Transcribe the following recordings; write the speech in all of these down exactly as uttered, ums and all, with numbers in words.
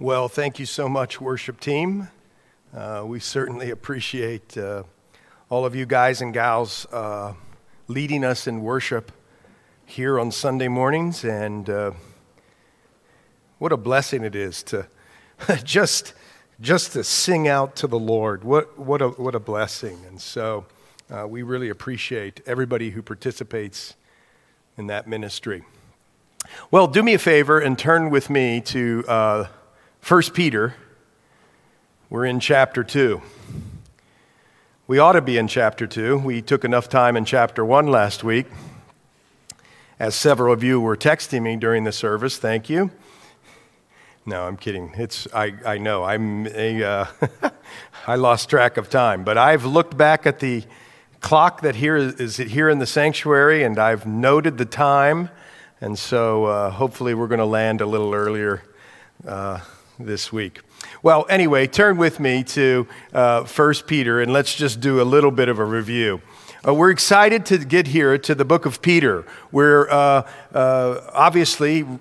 Well, thank you so much, worship team. Uh, we certainly appreciate uh, all of you guys and gals uh, leading us in worship here on Sunday mornings. And uh, what a blessing it is to just just to sing out to the Lord. What what a what a blessing! And so uh, we really appreciate everybody who participates in that ministry. Well, do me a favor and turn with me to Uh, First Peter. We're in chapter two. We ought to be in chapter two. We took enough time in chapter one last week. As several of you were texting me during the service, thank you. No, I'm kidding. It's I, I know I'm a, uh, I lost track of time, but I've looked back at the clock that here is here in the sanctuary, and I've noted the time, and so uh, hopefully we're going to land a little earlier Uh, this week. Well, anyway, turn with me to uh, First Peter, and let's just do a little bit of a review. Uh, we're excited to get here to the book of Peter, where uh, uh, obviously uh,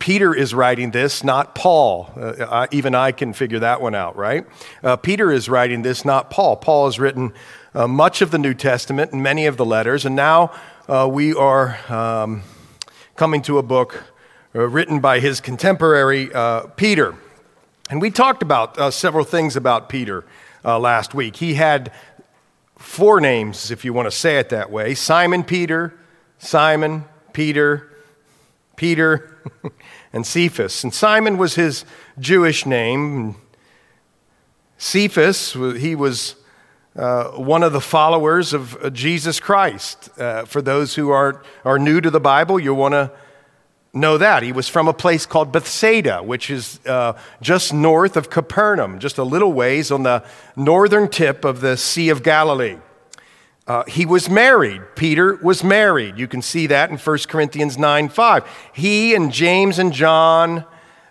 Peter is writing this, not Paul. Uh, I, even I can figure that one out, right? Uh, Peter is writing this, not Paul. Paul has written uh, much of the New Testament and many of the letters, and now uh, we are um, coming to a book Uh, written by his contemporary, uh, Peter. And we talked about uh, several things about Peter uh, last week. He had four names, if you want to say it that way. Simon Peter, Simon, Peter, Peter, and Cephas. And Simon was his Jewish name. Cephas, he was Uh, one of the followers of uh, Jesus Christ. Uh, for those who are, are new to the Bible, you'll want to know that. He was from a place called Bethsaida, which is uh, just north of Capernaum, just a little ways on the northern tip of the Sea of Galilee. Uh, he was married. Peter was married. You can see that in First Corinthians nine five. He and James and John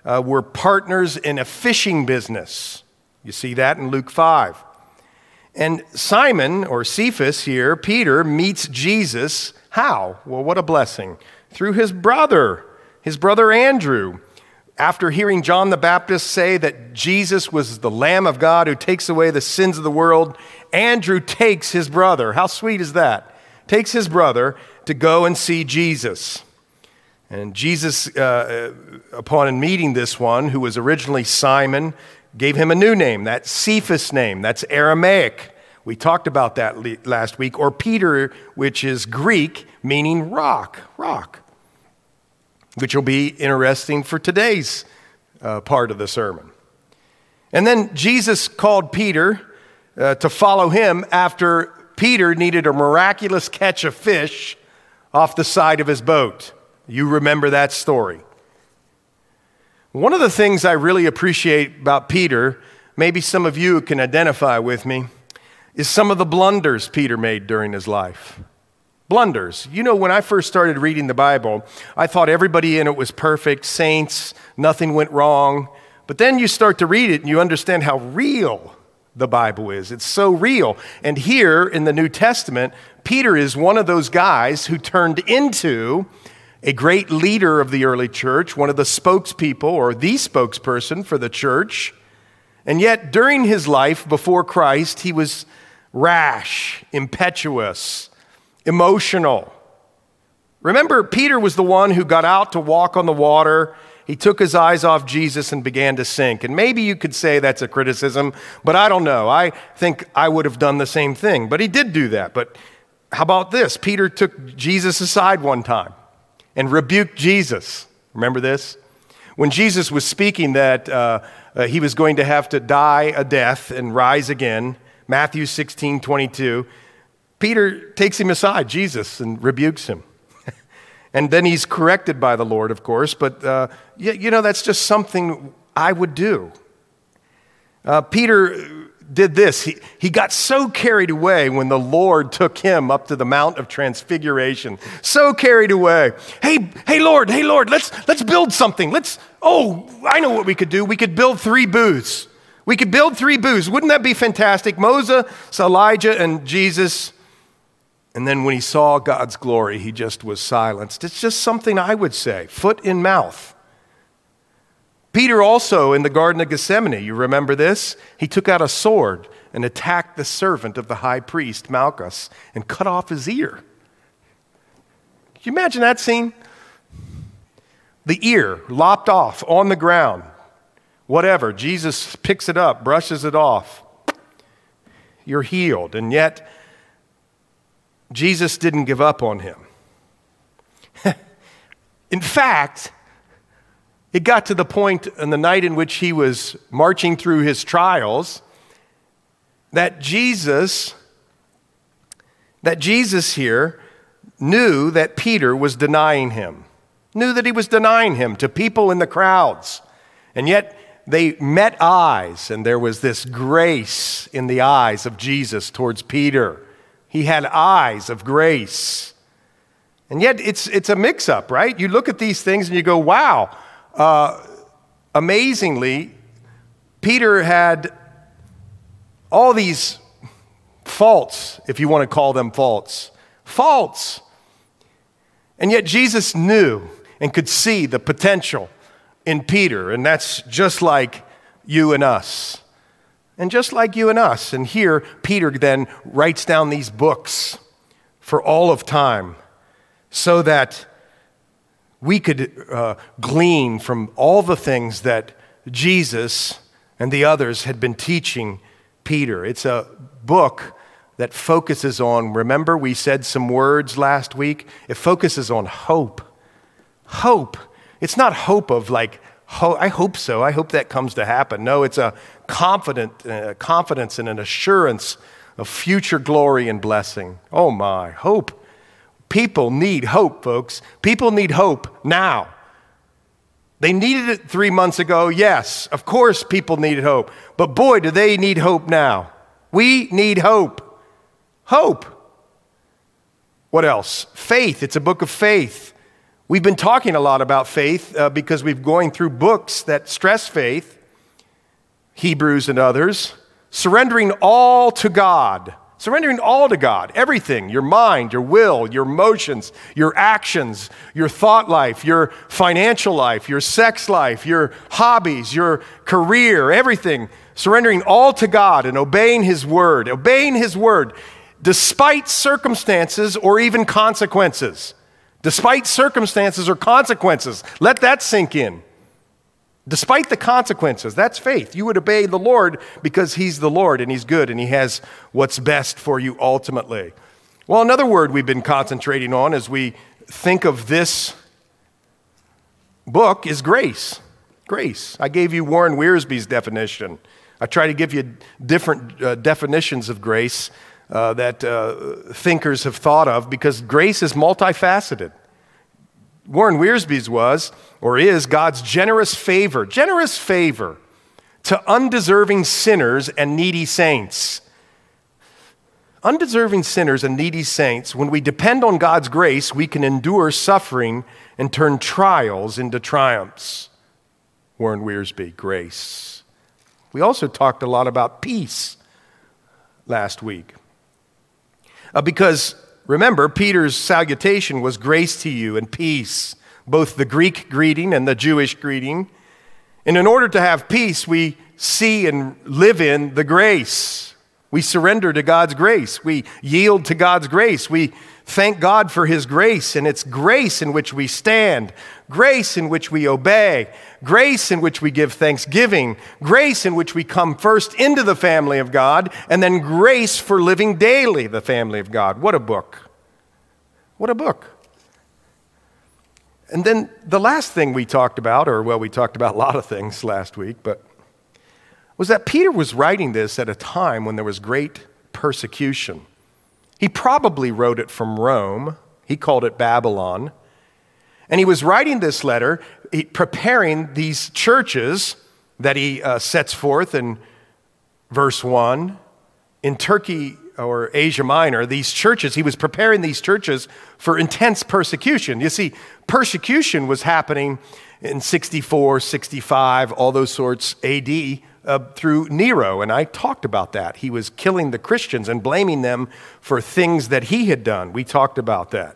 uh, were partners in a fishing business. You see that in Luke five. And Simon, or Cephas here, Peter, meets Jesus. How? Well, what a blessing. Through his brother, his brother Andrew, after hearing John the Baptist say that Jesus was the Lamb of God who takes away the sins of the world, Andrew takes his brother. How sweet is that? Takes his brother to go and see Jesus. And Jesus, uh, upon meeting this one, who was originally Simon, gave him a new name, that Cephas name, that's Aramaic. We talked about that le- last week. Or Peter, which is Greek, meaning rock, rock, which will be interesting for today's uh, part of the sermon. And then Jesus called Peter uh, to follow him after Peter needed a miraculous catch of fish off the side of his boat. You remember that story. One of the things I really appreciate about Peter, maybe some of you can identify with me, is some of the blunders Peter made during his life. Blunders. You know, when I first started reading the Bible, I thought everybody in it was perfect, saints, nothing went wrong. But then you start to read it and you understand how real the Bible is. It's so real. And here in the New Testament, Peter is one of those guys who turned into a great leader of the early church, one of the spokespeople or the spokesperson for the church. And yet during his life before Christ, he was rash, impetuous, emotional. Remember, Peter was the one who got out to walk on the water. He took his eyes off Jesus and began to sink. And maybe you could say that's a criticism, but I don't know. I think I would have done the same thing, but he did do that. But how about this? Peter took Jesus aside one time and rebuked Jesus. Remember this? When Jesus was speaking that uh, uh, he was going to have to die a death and rise again, Matthew sixteen twenty-two, Peter takes him aside, Jesus, and rebukes him. And then he's corrected by the Lord, of course, but uh, you, you know, that's just something I would do. Uh, Peter did this. He, he got so carried away when the Lord took him up to the Mount of Transfiguration. So carried away. Hey, hey, Lord, hey, Lord, let's let's build something. Let's, oh, I know what we could do. We could build three booths. We could build three booths. Wouldn't that be fantastic? Moses, Elijah, and Jesus. And then when he saw God's glory, he just was silenced. It's just something I would say, foot in mouth. Peter also in the Garden of Gethsemane, you remember this? He took out a sword and attacked the servant of the high priest, Malchus, and cut off his ear. Can you imagine that scene? The ear lopped off on the ground. Whatever, Jesus picks it up, brushes it off. You're healed. And yet, Jesus didn't give up on him. In fact, it got to the point on the night in which he was marching through his trials that Jesus, that Jesus here knew that Peter was denying him, knew that he was denying him to people in the crowds. And yet they met eyes, and there was this grace in the eyes of Jesus towards Peter. He had eyes of grace. And yet it's it's a mix-up, right? You look at these things and you go, wow. Uh, amazingly, Peter had all these faults, if you want to call them faults, faults. And yet Jesus knew and could see the potential in Peter, and that's just like you and us. And just like you and us. And here, Peter then writes down these books for all of time so that we could uh, glean from all the things that Jesus and the others had been teaching Peter. It's a book that focuses on, remember we said some words last week? It focuses on hope. Hope. It's not hope of like, ho- I hope so, I hope that comes to happen. No, it's a confident, uh, confidence and an assurance of future glory and blessing. Oh my, hope. People need hope, folks. People need hope now. They needed it three months ago. Yes, of course people needed hope. But boy, do they need hope now. We need hope. Hope. What else? Faith. It's a book of faith. We've been talking a lot about faith uh, because we've going through books that stress faith, Hebrews and others, surrendering all to God. Surrendering all to God, everything, your mind, your will, your emotions, your actions, your thought life, your financial life, your sex life, your hobbies, your career, everything. Surrendering all to God and obeying His word, obeying His word, despite circumstances or even consequences. Despite circumstances or consequences, let that sink in. Despite the consequences, that's faith. You would obey the Lord because He's the Lord and He's good and He has what's best for you ultimately. Well, another word we've been concentrating on as we think of this book is grace. Grace. I gave you Warren Wiersbe's definition. I try to give you different uh, definitions of grace uh, that uh, thinkers have thought of because grace is multifaceted. Warren Wiersbe's was, or is, God's generous favor, generous favor to undeserving sinners and needy saints. Undeserving sinners and needy saints, when we depend on God's grace, we can endure suffering and turn trials into triumphs. Warren Wiersbe, grace. We also talked a lot about peace last week uh, because remember, Peter's salutation was grace to you and peace, both the Greek greeting and the Jewish greeting. And in order to have peace, we see and live in the grace. We surrender to God's grace. We yield to God's grace. We thank God for His grace, and it's grace in which we stand, grace in which we obey, grace in which we give thanksgiving, grace in which we come first into the family of God, and then grace for living daily the family of God. What a book. What a book. And then the last thing we talked about, or well, we talked about a lot of things last week, but was that Peter was writing this at a time when there was great persecution. He probably wrote it from Rome. He called it Babylon. And he was writing this letter, preparing these churches that he uh, sets forth in verse one. In Turkey or Asia Minor, these churches, he was preparing these churches for intense persecution. You see, persecution was happening in sixty-four, sixty-five, all those sorts A D, Uh, through Nero, and I talked about that. He was killing the Christians and blaming them for things that he had done. We talked about that.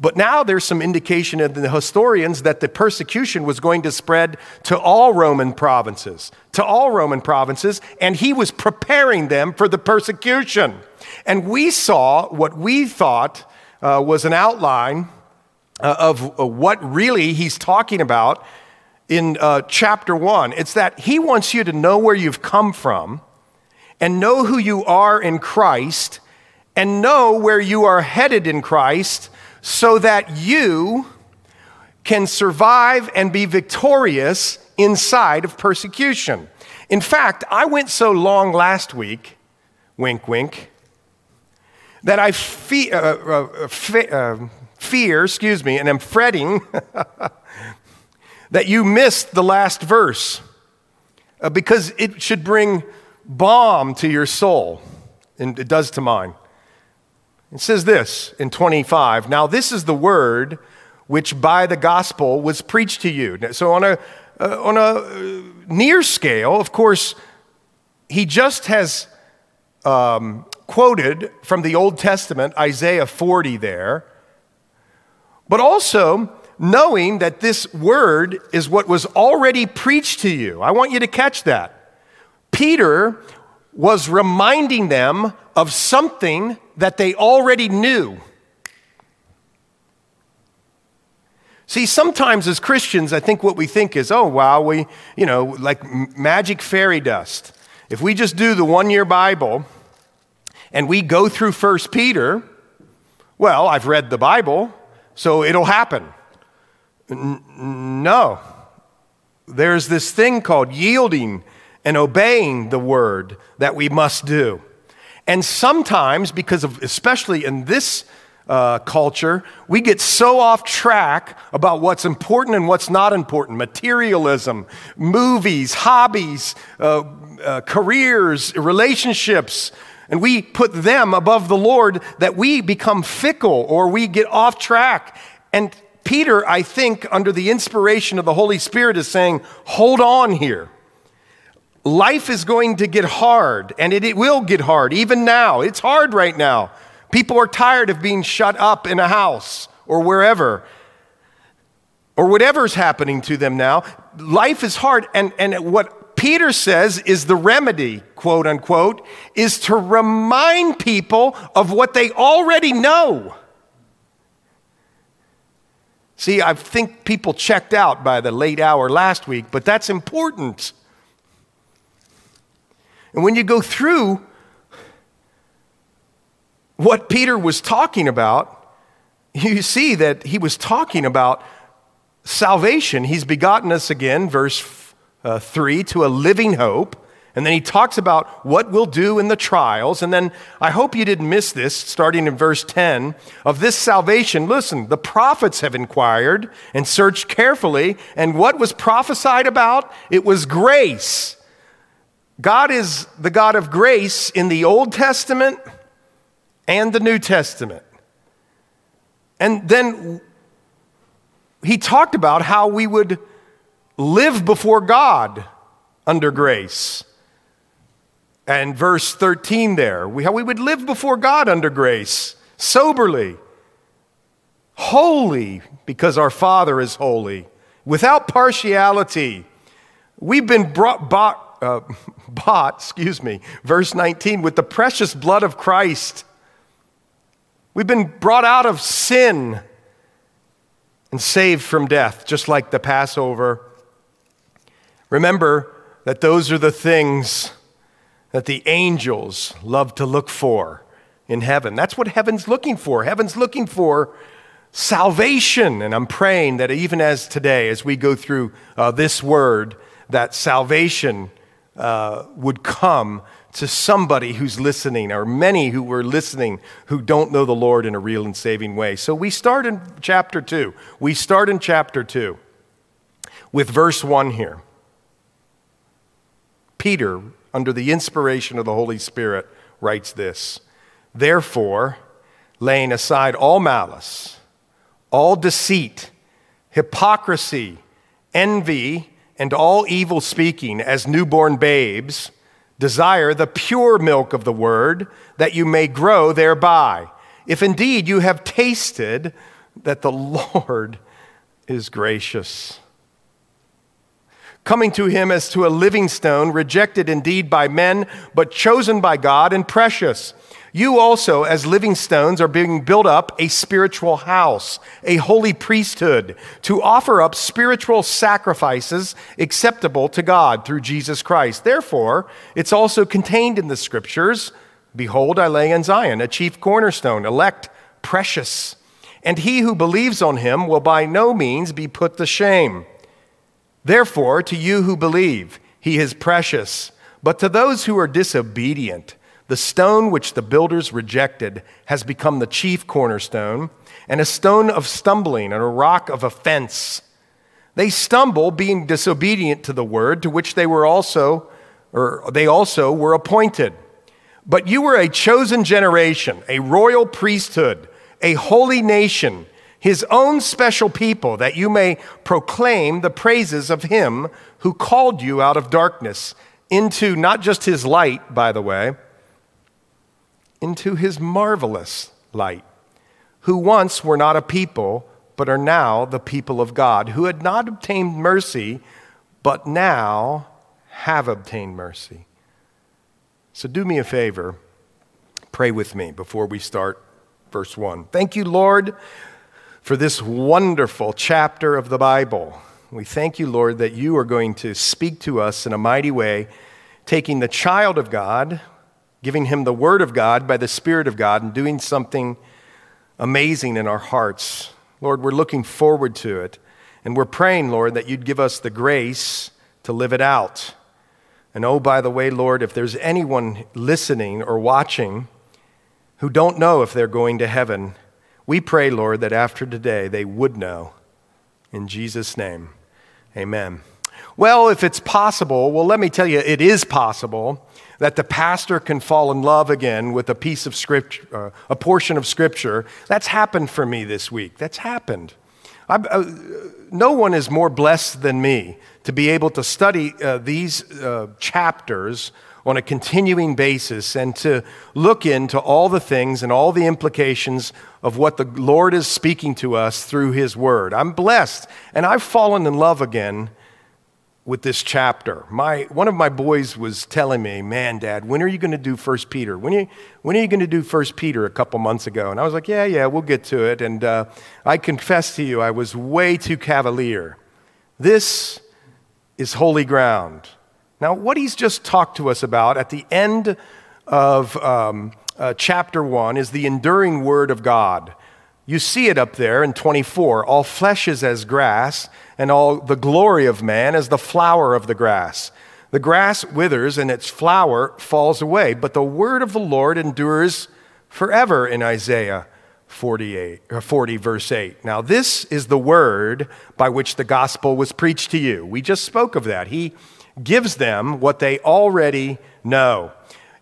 But now there's some indication in the historians that the persecution was going to spread to all Roman provinces, to all Roman provinces, and he was preparing them for the persecution. And we saw what we thought uh, was an outline uh, of uh, what really he's talking about in uh, chapter one. It's that he wants you to know where you've come from and know who you are in Christ and know where you are headed in Christ, so that you can survive and be victorious inside of persecution. In fact, I went so long last week, wink, wink, that I fe- uh, uh, fe- uh, fear, excuse me, and I'm fretting that you missed the last verse uh, because it should bring balm to your soul, and it does to mine. It says this in twenty-five, now this is the word which by the gospel was preached to you. So on a uh, on a near scale, of course, he just has um, quoted from the Old Testament, Isaiah forty there, but also knowing that this word is what was already preached to you. I want you to catch that. Peter was reminding them of something that they already knew. See, sometimes as Christians, I think what we think is, oh, wow, we, you know, like magic fairy dust. If we just do the one-year Bible and we go through First Peter, well, I've read the Bible, so it'll happen. N- no. There's this thing called yielding and obeying the word that we must do. And sometimes, because of, especially in this uh, culture, we get so off track about what's important and what's not important. Materialism, movies, hobbies, uh, uh, careers, relationships. And we put them above the Lord, that we become fickle or we get off track. And Peter, I think, under the inspiration of the Holy Spirit, is saying, hold on here. Life is going to get hard, and it, it will get hard even now. It's hard right now. People are tired of being shut up in a house or wherever, or whatever's happening to them now. Life is hard, and, and what Peter says is the remedy, quote unquote, is to remind people of what they already know. See, I think people checked out by the late hour last week, but that's important. And when you go through what Peter was talking about, you see that he was talking about salvation. He's begotten us again, verse uh, three, to a living hope. And then he talks about what we'll do in the trials. And then I hope you didn't miss this, starting in verse ten, of this salvation. Listen, the prophets have inquired and searched carefully. And what was prophesied about? It was grace. God is the God of grace in the Old Testament and the New Testament. And then he talked about how we would live before God under grace. And verse thirteen there, we, how we would live before God under grace, soberly, holy, because our Father is holy, without partiality. We've been brought back. Uh, bought, excuse me, verse nineteen, with the precious blood of Christ. We've been brought out of sin and saved from death, just like the Passover. Remember that those are the things that the angels love to look for in heaven. That's what heaven's looking for. Heaven's looking for salvation. And I'm praying that even as today, as we go through uh, this word, that salvation Uh, would come to somebody who's listening, or many who were listening who don't know the Lord in a real and saving way. So we start in chapter two. We start in chapter two with verse one here. Peter, under the inspiration of the Holy Spirit, writes this: therefore, laying aside all malice, all deceit, hypocrisy, envy, and all evil speaking, as newborn babes, desire the pure milk of the word, that you may grow thereby. If indeed you have tasted that the Lord is gracious. Coming to him as to a living stone, rejected indeed by men, but chosen by God and precious. You also, as living stones, are being built up a spiritual house, a holy priesthood, to offer up spiritual sacrifices acceptable to God through Jesus Christ. Therefore, it's also contained in the Scriptures, behold, I lay in Zion a chief cornerstone, elect, precious, and he who believes on him will by no means be put to shame. Therefore, to you who believe, he is precious, but to those who are disobedient, the stone which the builders rejected has become the chief cornerstone, and a stone of stumbling and a rock of offense. They stumble, being disobedient to the word to which they were also, or they also were appointed. But you were a chosen generation, a royal priesthood, a holy nation, his own special people, that you may proclaim the praises of him who called you out of darkness into not just his light, by the way, into his marvelous light, who once were not a people, but are now the people of God, who had not obtained mercy, but now have obtained mercy. So do me a favor, pray with me before we start verse one. Thank you, Lord, for this wonderful chapter of the Bible. We thank you, Lord, that you are going to speak to us in a mighty way, taking the child of God, giving him the word of God by the Spirit of God, and doing something amazing in our hearts. Lord, we're looking forward to it, and we're praying, Lord, that you'd give us the grace to live it out. And oh, by the way, Lord, if there's anyone listening or watching who don't know if they're going to heaven, we pray, Lord, that after today they would know. In Jesus' name, amen. Well, if it's possible, well, let me tell you, it is possible that the pastor can fall in love again with a piece of scripture, uh, a portion of scripture. That's happened for me this week. That's happened. I, uh, no one is more blessed than me to be able to study uh, these uh, chapters on a continuing basis and to look into all the things and all the implications of what the Lord is speaking to us through his word. I'm blessed, and I've fallen in love again with this chapter. My one of my boys was telling me, "Man, Dad, when are you going to do First Peter? When are you, when are you going to do First Peter?" A couple months ago, and I was like, "Yeah, yeah, we'll get to it." And uh, I confess to you, I was way too cavalier. This is holy ground. Now, what he's just talked to us about at the end of um, uh, chapter one is the enduring word of God. You see it up there in twenty-four, all flesh is as grass, and all the glory of man as the flower of the grass. The grass withers and its flower falls away, but the word of the Lord endures forever in Isaiah forty-eight, or forty, verse eight. Now this is the word by which the gospel was preached to you. We just spoke of that. He gives them what they already know.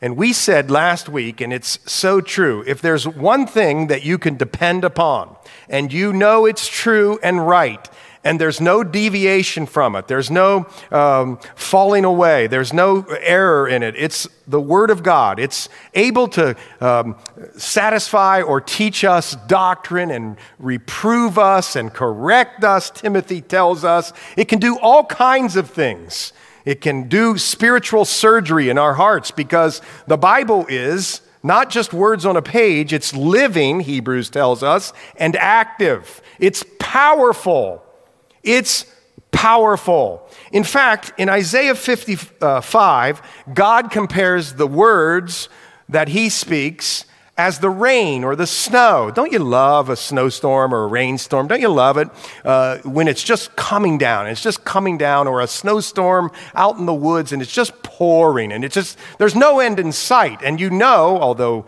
And we said last week, and it's so true, if there's one thing that you can depend upon, and you know it's true and right, and there's no deviation from it, there's no um, falling away, there's no error in it, it's the Word of God. It's able to um, satisfy or teach us doctrine and reprove us and correct us, Timothy tells us. It can do all kinds of things. It can do spiritual surgery in our hearts, because the Bible is not just words on a page, it's living, Hebrews tells us, and active. It's powerful. It's powerful. In fact, in Isaiah fifty-five, God compares the words that he speaks as the rain or the snow. Don't you love a snowstorm or a rainstorm? Don't you love it uh, when it's just coming down? It's just coming down, or a snowstorm out in the woods, and it's just pouring, and it's just, there's no end in sight. And you know, although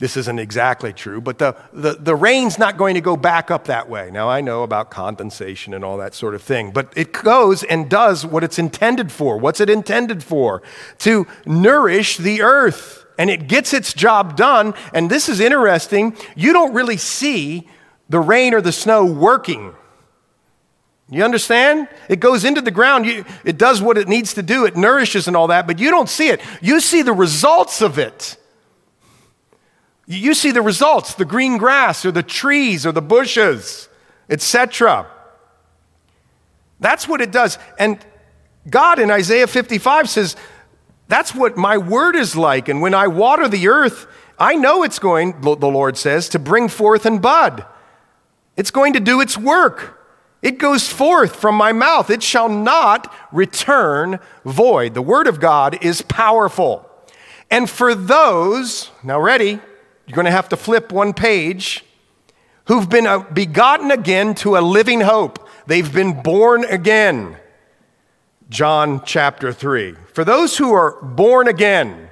this isn't exactly true, but the, the, the rain's not going to go back up that way. Now, I know about condensation and all that sort of thing, but it goes and does what it's intended for. What's it intended for? To nourish the earth. And it gets its job done. And this is interesting. You don't really see the rain or the snow working. You understand? It goes into the ground. You, it does what it needs to do. It nourishes and all that, but you don't see it. You see the results of it. You see the results, the green grass or the trees or the bushes, et cetera. That's what it does. And God in Isaiah fifty-five says, that's what my word is like. And when I water the earth, I know it's going, the Lord says, to bring forth and bud. It's going to do its work. It goes forth from my mouth. It shall not return void. The word of God is powerful. And for those, now ready, you're going to have to flip one page, who've been begotten again to a living hope. They've been born again. John chapter three. For those who are born again,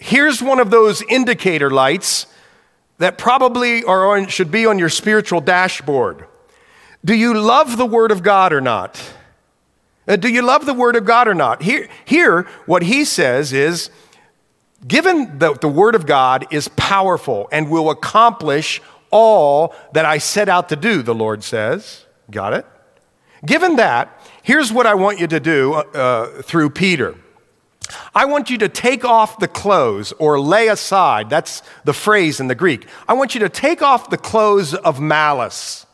here's one of those indicator lights that probably are on, should be on your spiritual dashboard. Do you love the Word of God or not? Uh, do you love the Word of God or not? Here, here what he says is, given that the Word of God is powerful and will accomplish all that I set out to do, the Lord says. Got it? Given that, here's what I want you to do uh, through Peter. I want you to take off the clothes or lay aside. That's the phrase in the Greek. I want you to take off the clothes of malice.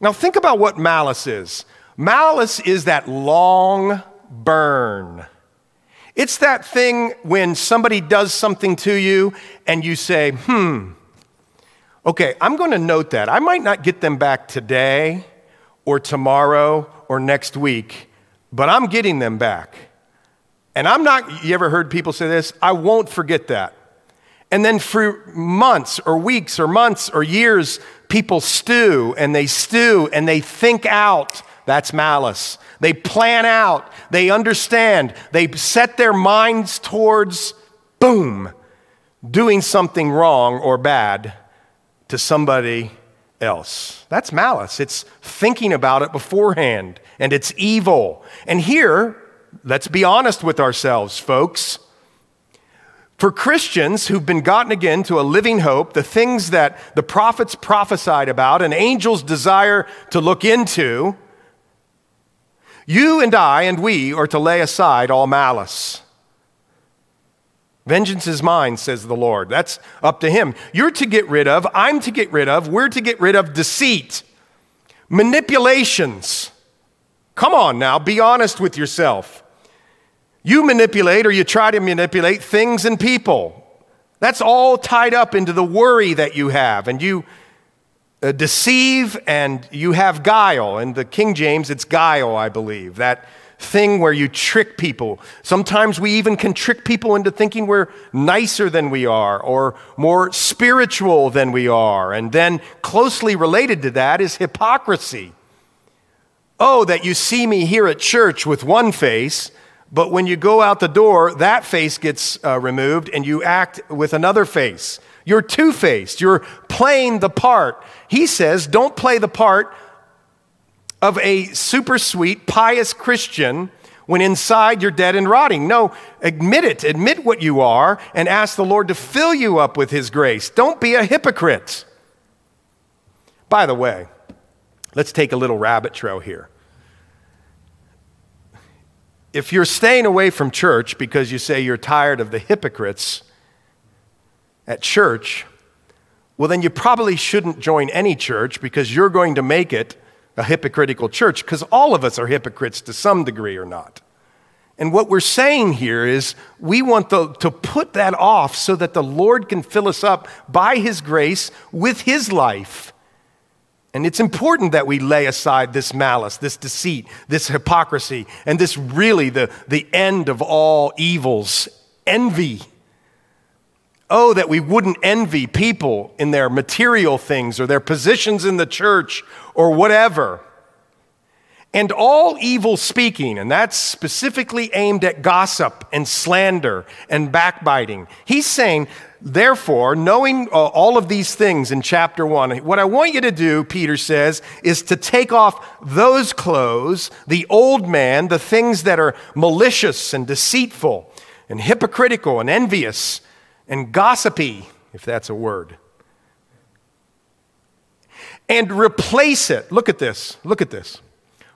Now think about what malice is. Malice is that long burn. It's that thing when somebody does something to you and you say, hmm, okay, I'm going to note that. I might not get them back today or tomorrow or next week, but I'm getting them back. And I'm not, you ever heard people say this? I won't forget that. And then for months or weeks or months or years, people stew and they stew and they think out. That's malice. They plan out. They understand. They set their minds towards, boom, doing something wrong or bad to somebody else. That's malice. It's thinking about it beforehand, and it's evil. And here, let's be honest with ourselves, folks. For Christians who've been gotten again to a living hope, the things that the prophets prophesied about and angels desire to look into, you and I and we are to lay aside all malice. Vengeance is mine, says the Lord. That's up to him. You're to get rid of, I'm to get rid of, we're to get rid of deceit, manipulations. Come on now, be honest with yourself. You manipulate or you try to manipulate things and people. That's all tied up into the worry that you have. And you uh, deceive and you have guile. In the King James, it's guile, I believe. That thing where you trick people. Sometimes we even can trick people into thinking we're nicer than we are or more spiritual than we are. And then closely related to that is hypocrisy. Oh, that you see me here at church with one face, but when you go out the door, that face gets uh, removed and you act with another face. You're two-faced. You're playing the part. He says, don't play the part of a super sweet, pious Christian when inside you're dead and rotting. No, admit it. Admit what you are and ask the Lord to fill you up with his grace. Don't be a hypocrite. By the way, let's take a little rabbit trail here. If you're staying away from church because you say you're tired of the hypocrites at church, well, then you probably shouldn't join any church because you're going to make it a hypocritical church because all of us are hypocrites to some degree or not. And what we're saying here is we want to, to put that off so that the Lord can fill us up by his grace with his life. And it's important that we lay aside this malice, this deceit, this hypocrisy, and this really the, the end of all evils, envy. Oh, that we wouldn't envy people in their material things or their positions in the church or whatever. And all evil speaking, and that's specifically aimed at gossip and slander and backbiting. He's saying, therefore, knowing uh, all of these things in chapter one, what I want you to do, Peter says, is to take off those clothes, the old man, the things that are malicious and deceitful and hypocritical and envious and gossipy, if that's a word, and replace it. Look at this. Look at this.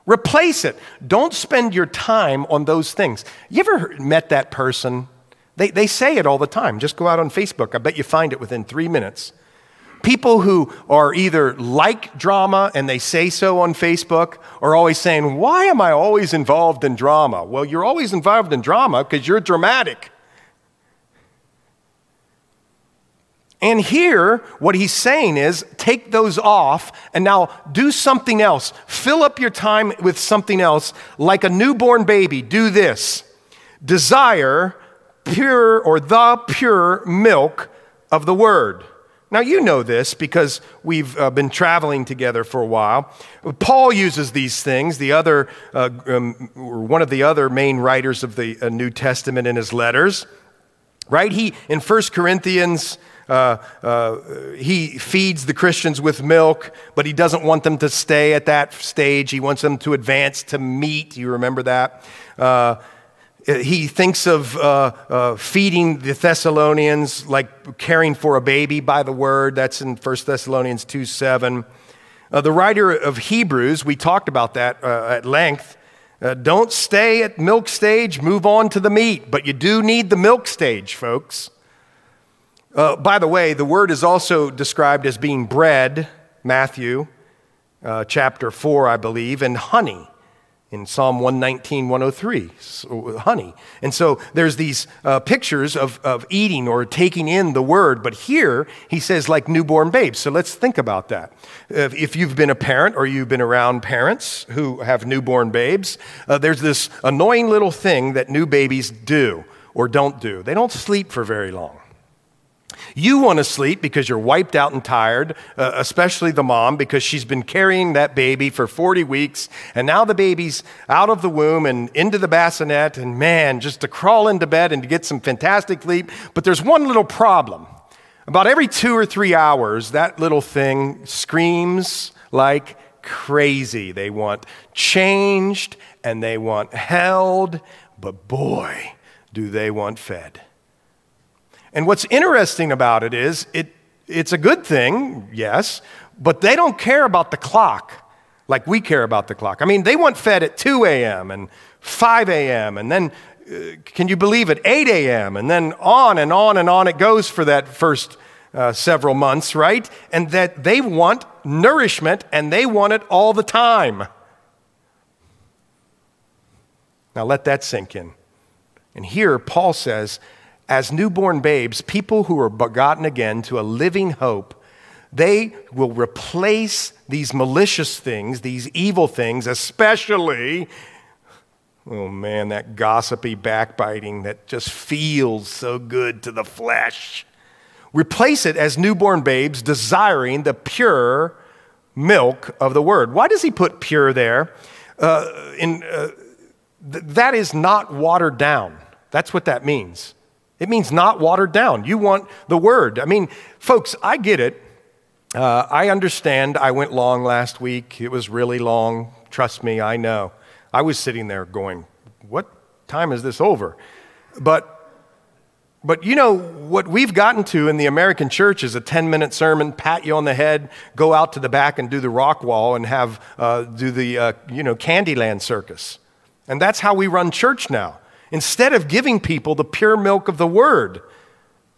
Replace it. Don't spend your time on those things. You ever met that person They, they say it all the time. Just go out on Facebook. I bet you find it within three minutes. People who are either like drama and they say so on Facebook are always saying, why am I always involved in drama? Well, you're always involved in drama because you're dramatic. And here, what he's saying is, take those off and now do something else. Fill up your time with something else. Like a newborn baby, do this. Desire pure or the pure milk of the word. Now, you know this because we've uh, been traveling together for a while. Paul uses these things, the other, uh, um, one of the other main writers of the uh, New Testament in his letters, right? He, in First Corinthians, uh, uh, he feeds the Christians with milk, but he doesn't want them to stay at that stage. He wants them to advance to meat. You remember that? Uh, He thinks of uh, uh, feeding the Thessalonians, like caring for a baby by the word. That's in First Thessalonians two seven. Uh, the writer of Hebrews, we talked about that uh, at length. Uh, don't stay at milk stage, move on to the meat. But you do need the milk stage, folks. Uh, by the way, the word is also described as being bread, Matthew uh, chapter four, I believe, and honey. In Psalm one nineteen, one oh three, so honey. And so there's these uh, pictures of, of eating or taking in the word. But here he says like newborn babes. So let's think about that. If, if you've been a parent or you've been around parents who have newborn babes, uh, there's this annoying little thing that new babies do or don't do. They don't sleep for very long. You want to sleep because you're wiped out and tired, uh, especially the mom, because she's been carrying that baby for forty weeks, and now the baby's out of the womb and into the bassinet, and man, just to crawl into bed and to get some fantastic sleep. But there's one little problem. About every two or three hours, that little thing screams like crazy. They want changed, and they want held, but boy, do they want fed. And what's interesting about it is it it's a good thing, yes, but they don't care about the clock like we care about the clock. I mean, they want fed at two a.m. and five a.m. and then, uh, can you believe it, eight a.m. and then on and on and on it goes for that first uh, several months, right? And that they want nourishment and they want it all the time. Now let that sink in. And here Paul says, as newborn babes, people who are begotten again to a living hope, they will replace these malicious things, these evil things, especially, oh man, that gossipy backbiting that just feels so good to the flesh. Replace it as newborn babes desiring the pure milk of the word. Why does he put pure there? Uh, in, uh, th- that is not watered down. That's what that means. It means not watered down. You want the word. I mean, folks, I get it. Uh, I understand. I went long last week. It was really long. Trust me, I know. I was sitting there going, what time is this over? But but you know, what we've gotten to in the American church is a ten-minute sermon, pat you on the head, go out to the back and do the rock wall and have uh, do the, uh, you know, Candyland circus. And that's how we run church now. Instead of giving people the pure milk of the word.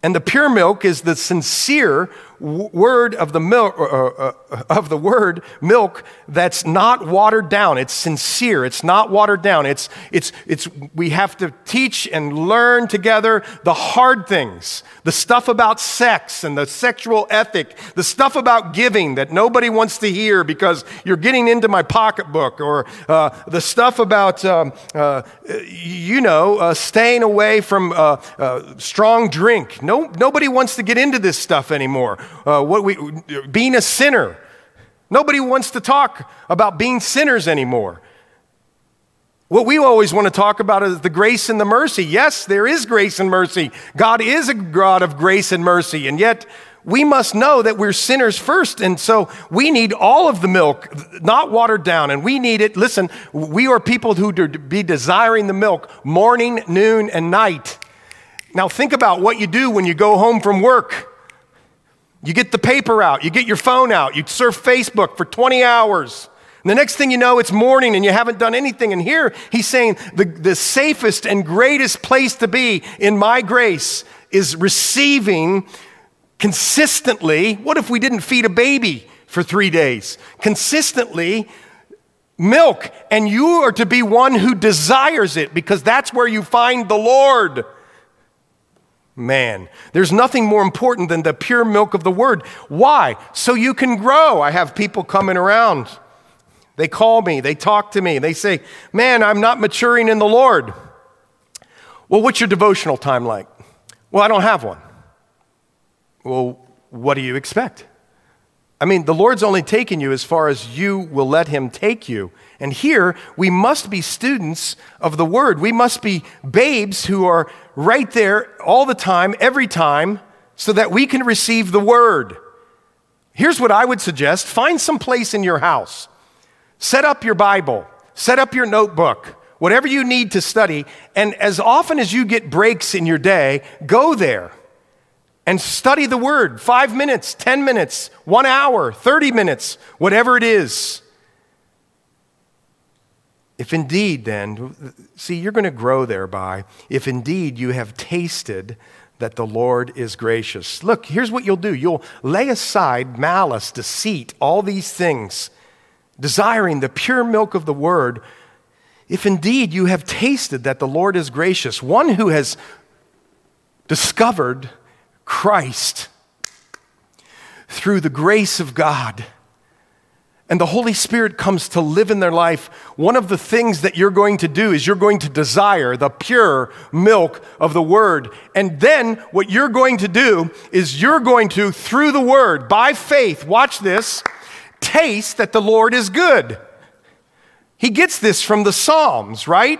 And the pure milk is the sincere word of the milk, uh, uh, of the word milk that's not watered down. It's sincere. It's not watered down. It's it's it's. We have to teach and learn together the hard things, the stuff about sex and the sexual ethic, the stuff about giving that nobody wants to hear because you're getting into my pocketbook, or uh, the stuff about um, uh, you know uh, staying away from uh, uh, strong drink. No, nobody wants to get into this stuff anymore. Uh, what we being a sinner. Nobody wants to talk about being sinners anymore. What we always want to talk about is the grace and the mercy. Yes, there is grace and mercy. God is a God of grace and mercy, and yet we must know that we're sinners first, and so we need all of the milk, not watered down, and we need it. Listen, we are people who do be desiring the milk morning, noon, and night. Now think about what you do when you go home from work. You get the paper out, you get your phone out, you surf Facebook for twenty hours, And the next thing you know, it's morning and you haven't done anything. And here he's saying the, the safest and greatest place to be in my grace is receiving consistently. What if we didn't feed a baby for three days? Consistently milk, and you are to be one who desires it, because that's where you find the Lord. Man, there's nothing more important than the pure milk of the word. Why? So you can grow. I have people coming around. They call me, they talk to me, they say, man, I'm not maturing in the Lord. Well, what's your devotional time like? Well, I don't have one. Well, what do you expect? I mean, the Lord's only taken you as far as you will let him take you. And here, we must be students of the word. We must be babes who are right there all the time, every time, so that we can receive the word. Here's what I would suggest. Find some place in your house. Set up your Bible. Set up your notebook. Whatever you need to study. And as often as you get breaks in your day, go there. And study the word, five minutes, ten minutes, one hour, thirty minutes, whatever it is. If indeed then, see, you're going to grow thereby, if indeed you have tasted that the Lord is gracious. Look, here's what you'll do. You'll lay aside malice, deceit, all these things, desiring the pure milk of the word. If indeed you have tasted that the Lord is gracious, one who has discovered Christ through the grace of God, and the Holy Spirit comes to live in their life, one of the things that you're going to do is you're going to desire the pure milk of the word. And then what you're going to do is you're going to, through the word, by faith, watch this, taste that the Lord is good. He gets this from the Psalms, right?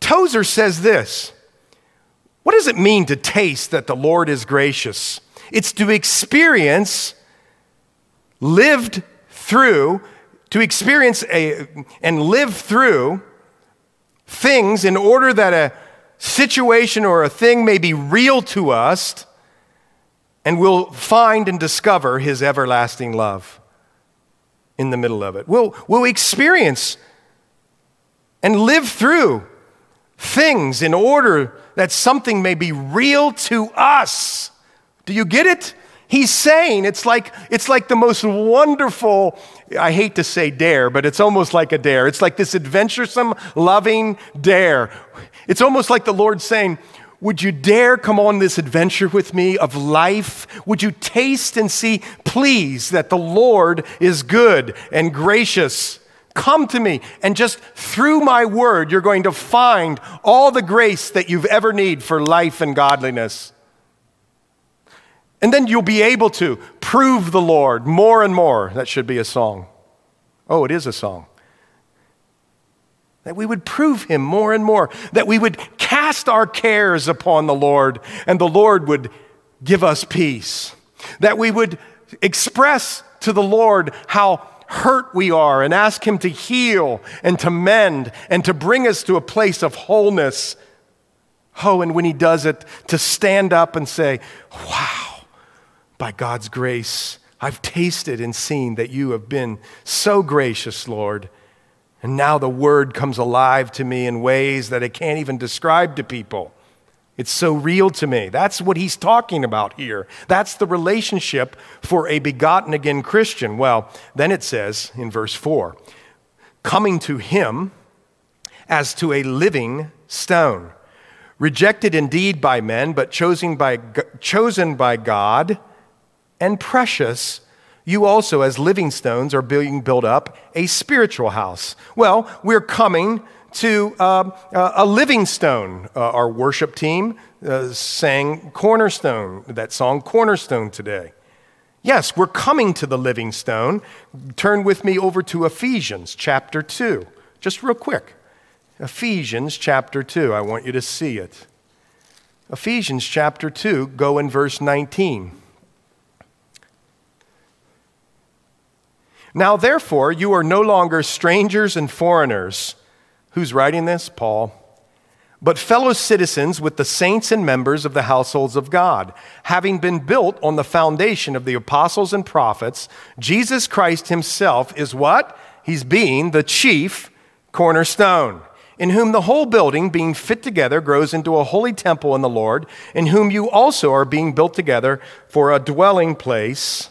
Tozer says this. What does it mean to taste that the Lord is gracious? It's to experience, lived through, to experience a, and live through things in order that a situation or a thing may be real to us, and we'll find and discover his everlasting love in the middle of it. We'll, we'll experience and live through things in order that something may be real to us. Do you get it? He's saying it's like it's like the most wonderful, I hate to say dare, but it's almost like a dare. It's like this adventuresome, loving dare. It's almost like the Lord saying, would you dare come on this adventure with me of life? Would you taste and see, please, that the Lord is good and gracious? Come to me, and just through my word, you're going to find all the grace that you've ever need for life and godliness. And then you'll be able to prove the Lord more and more. That should be a song. Oh, it is a song. That we would prove him more and more, that we would cast our cares upon the Lord, and the Lord would give us peace, that we would express to the Lord how hurt we are, and ask him to heal and to mend and to bring us to a place of wholeness. Oh, and when he does it, to stand up and say, wow, by God's grace, I've tasted and seen that you have been so gracious, Lord. And now the word comes alive to me in ways that I can't even describe to people. It's so real to me. That's what he's talking about here. That's the relationship for a begotten again Christian. Well, then it says in verse four, coming to him as to a living stone, rejected indeed by men, but chosen by, chosen by God and precious. You also as living stones are being built up a spiritual house. Well, we're coming to uh, a living stone. Uh, our worship team uh, sang Cornerstone, that song Cornerstone today. Yes, we're coming to the living stone. Turn with me over to Ephesians chapter two, just real quick. Ephesians chapter two, I want you to see it. Ephesians chapter two, go in verse nineteen. Now therefore, you are no longer strangers and foreigners. Who's writing this? Paul. But fellow citizens with the saints and members of the households of God, having been built on the foundation of the apostles and prophets, Jesus Christ himself is what? he's being the chief cornerstone, in whom the whole building being fit together grows into a holy temple in the Lord, in whom you also are being built together for a dwelling place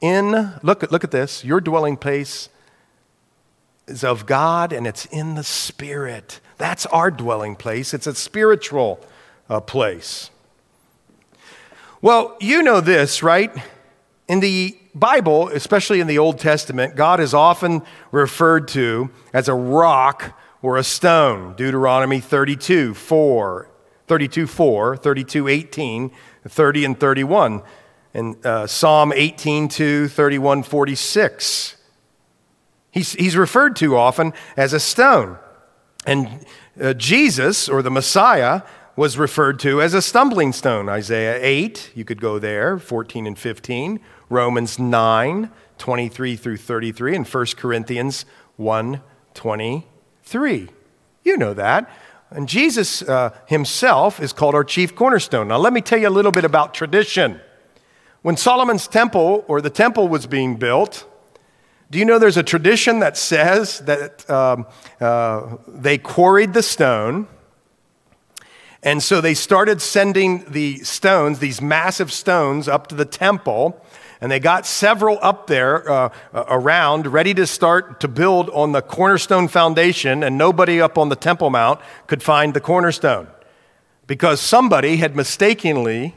in, look, look at this, your dwelling place is of God, and it's in the Spirit. That's our dwelling place. It's a spiritual uh, place. Well, you know this, right? In the Bible, especially in the Old Testament, God is often referred to as a rock or a stone. Deuteronomy thirty-two four, thirty-two four, thirty-two eighteen, thirty and thirty-one, and uh, Psalm eighteen two, thirty-one forty-six. He's, he's referred to often as a stone. And uh, Jesus, or the Messiah, was referred to as a stumbling stone. Isaiah eight, you could go there, fourteen and fifteen. Romans nine, twenty-three through thirty-three. And First Corinthians one, twenty-three. You know that. And Jesus uh, himself is called our chief cornerstone. Now let me tell you a little bit about tradition. When Solomon's temple, or the temple, was being built, do you know there's a tradition that says that um, uh, they quarried the stone, and so they started sending the stones, these massive stones, up to the temple, and they got several up there uh, around, ready to start to build on the cornerstone foundation, and nobody up on the Temple Mount could find the cornerstone because somebody had mistakenly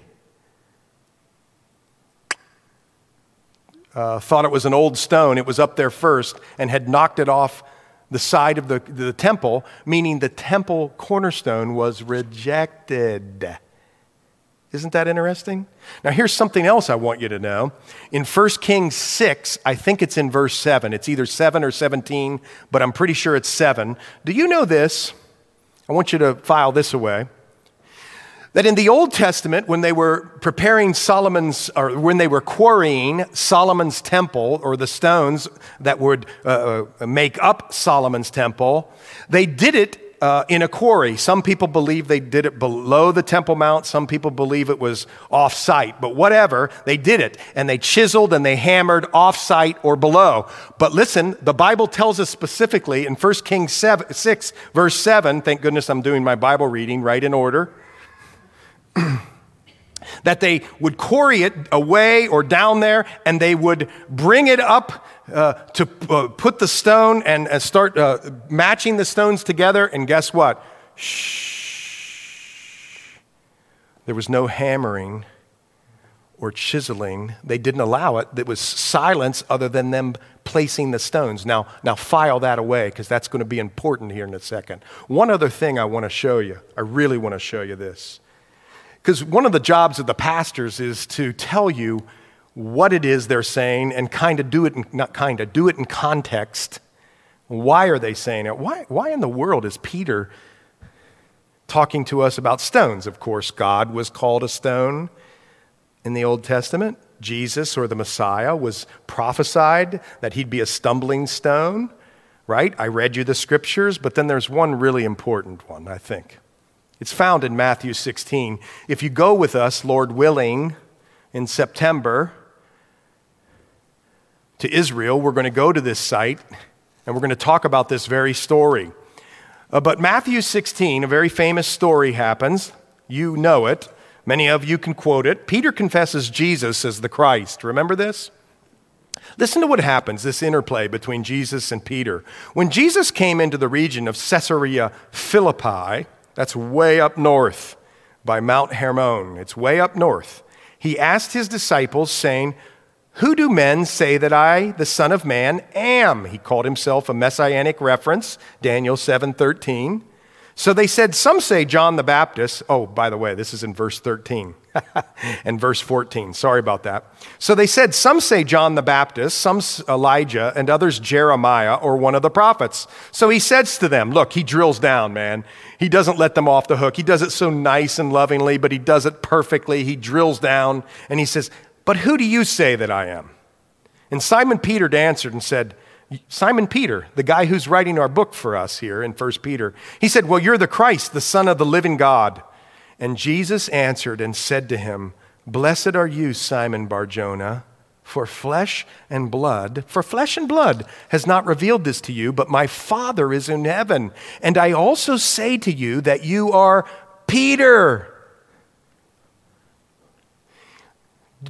Uh, thought it was an old stone. It was up there first and had knocked it off the side of the, the temple, meaning the temple cornerstone was rejected. Isn't that interesting? Now, here's something else I want you to know. In First Kings six, I think it's in verse seven. It's either seven or seventeen, but I'm pretty sure it's seven. Do you know this? I want you to file this away. That in the Old Testament, when they were preparing Solomon's, or when they were quarrying Solomon's temple, or the stones that would uh, make up Solomon's temple, they did it uh, in a quarry. Some people believe they did it below the Temple Mount. Some people believe it was off-site. But whatever, they did it. And they chiseled and they hammered off-site or below. But listen, the Bible tells us specifically in First Kings seven, six, verse seven, thank goodness I'm doing my Bible reading right in order, that they would quarry it away or down there, and they would bring it up uh, to uh, put the stone and uh, start uh, matching the stones together. And guess what? Shh. There was no hammering or chiseling. They didn't allow it. There was silence other than them placing the stones. Now, now file that away, because that's going to be important here in a second. One other thing I want to show you. I really want to show you this. Because one of the jobs of the pastors is to tell you what it is they're saying and kind of do it, in, not kind of, do it in context. Why are they saying it? Why, why in the world is Peter talking to us about stones? Of course, God was called a stone in the Old Testament. Jesus, or the Messiah, was prophesied that he'd be a stumbling stone, right? I read you the scriptures, but then there's one really important one, I think. It's found in Matthew sixteen. If you go with us, Lord willing, in September to Israel, we're going to go to this site and we're going to talk about this very story. Uh, but Matthew sixteen, a very famous story happens. You know it. Many of you can quote it. Peter confesses Jesus as the Christ. Remember this? Listen to what happens, this interplay between Jesus and Peter. When Jesus came into the region of Caesarea Philippi, that's way up north by Mount Hermon. It's way up north. He asked his disciples, saying, "Who do men say that I, the Son of Man, am?" He called himself a messianic reference, Daniel seven thirteen. So they said, "Some say John the Baptist." Oh, by the way, this is in verse thirteen and verse fourteen. Sorry about that. So they said, "Some say John the Baptist, some Elijah, and others Jeremiah or one of the prophets." So he says to them, look, he drills down, man. He doesn't let them off the hook. He does it so nice and lovingly, but he does it perfectly. He drills down and he says, "But who do you say that I am?" And Simon Peter answered and said, Simon Peter, the guy who's writing our book for us here in First Peter, he said, "Well, you're the Christ, the Son of the living God." And Jesus answered and said to him, "Blessed are you, Simon Bar-Jonah, For flesh and blood, for flesh and blood has not revealed this to you, but my Father is in heaven. And I also say to you that you are Peter.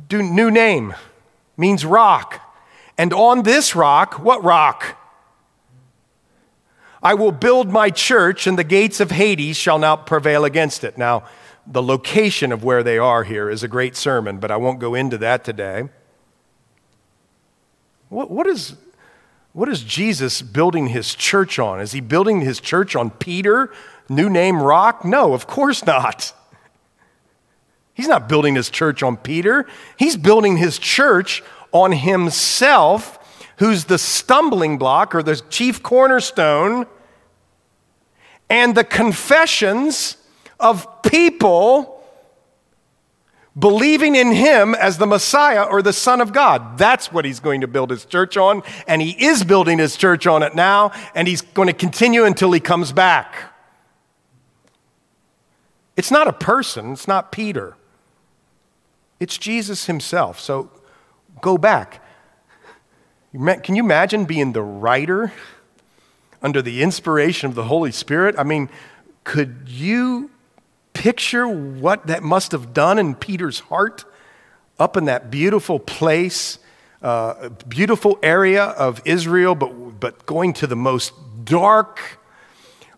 Do, new name means rock. And on this rock, what rock? I will build my church, and the gates of Hades shall not prevail against it. Now, the location of where they are here is a great sermon, but I won't go into that today. What, what, is, what is Jesus building his church on? Is he building his church on Peter, new name rock? No, of course not. He's not building his church on Peter. He's building his church on himself, who's the stumbling block or the chief cornerstone, and the confessions of people believing in him as the Messiah or the Son of God. That's what he's going to build his church on, and he is building his church on it now, and he's going to continue until he comes back. It's not a person, it's not Peter. It's Jesus himself. So go back. Can you imagine being the writer under the inspiration of the Holy Spirit? I mean, could you picture what that must have done in Peter's heart up in that beautiful place, uh, beautiful area of Israel, but, but going to the most dark,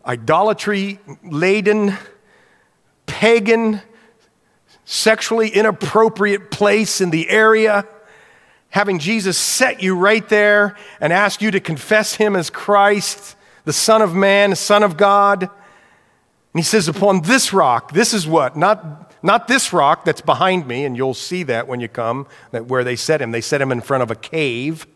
idolatry-laden, pagan, sexually inappropriate place in the area, having Jesus set you right there and ask you to confess him as Christ, the Son of Man, the Son of God. And he says, upon this rock, this is what? Not, not this rock that's behind me, and you'll see that when you come, that where they set him. They set him in front of a cave.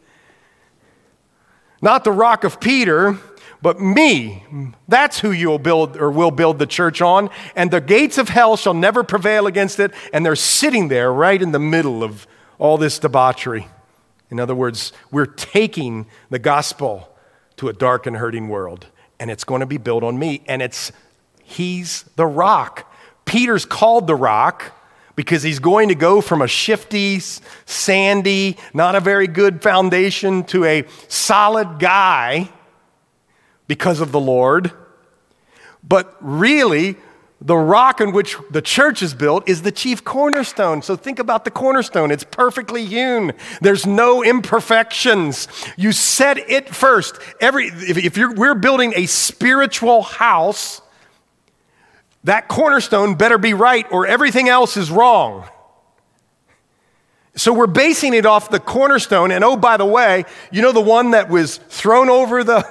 Not the rock of Peter, but me. That's who you'll build or will build the church on, and the gates of hell shall never prevail against it, and they're sitting there right in the middle of all this debauchery. In other words, we're taking the gospel to a dark and hurting world, and it's going to be built on me, and it's he's the rock. Peter's called the rock because he's going to go from a shifty, sandy, not a very good foundation to a solid guy because of the Lord. But really, the rock on which the church is built is the chief cornerstone. So think about the cornerstone. It's perfectly hewn. There's no imperfections. You set it first. Every if you're, we're building a spiritual house, that cornerstone better be right or everything else is wrong. So we're basing it off the cornerstone. And oh, by the way, you know the one that was thrown over the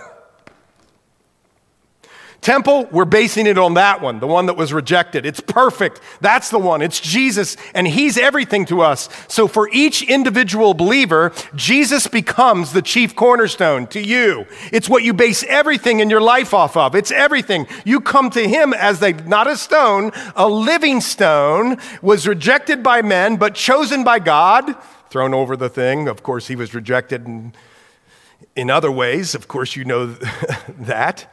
temple? We're basing it on that one, the one that was rejected. It's perfect. That's the one. It's Jesus, and he's everything to us. So for each individual believer, Jesus becomes the chief cornerstone to you. It's what you base everything in your life off of. It's everything. You come to him as they, not a stone, a living stone, was rejected by men, but chosen by God, thrown over the thing. Of course, he was rejected in, in other ways. Of course, you know that.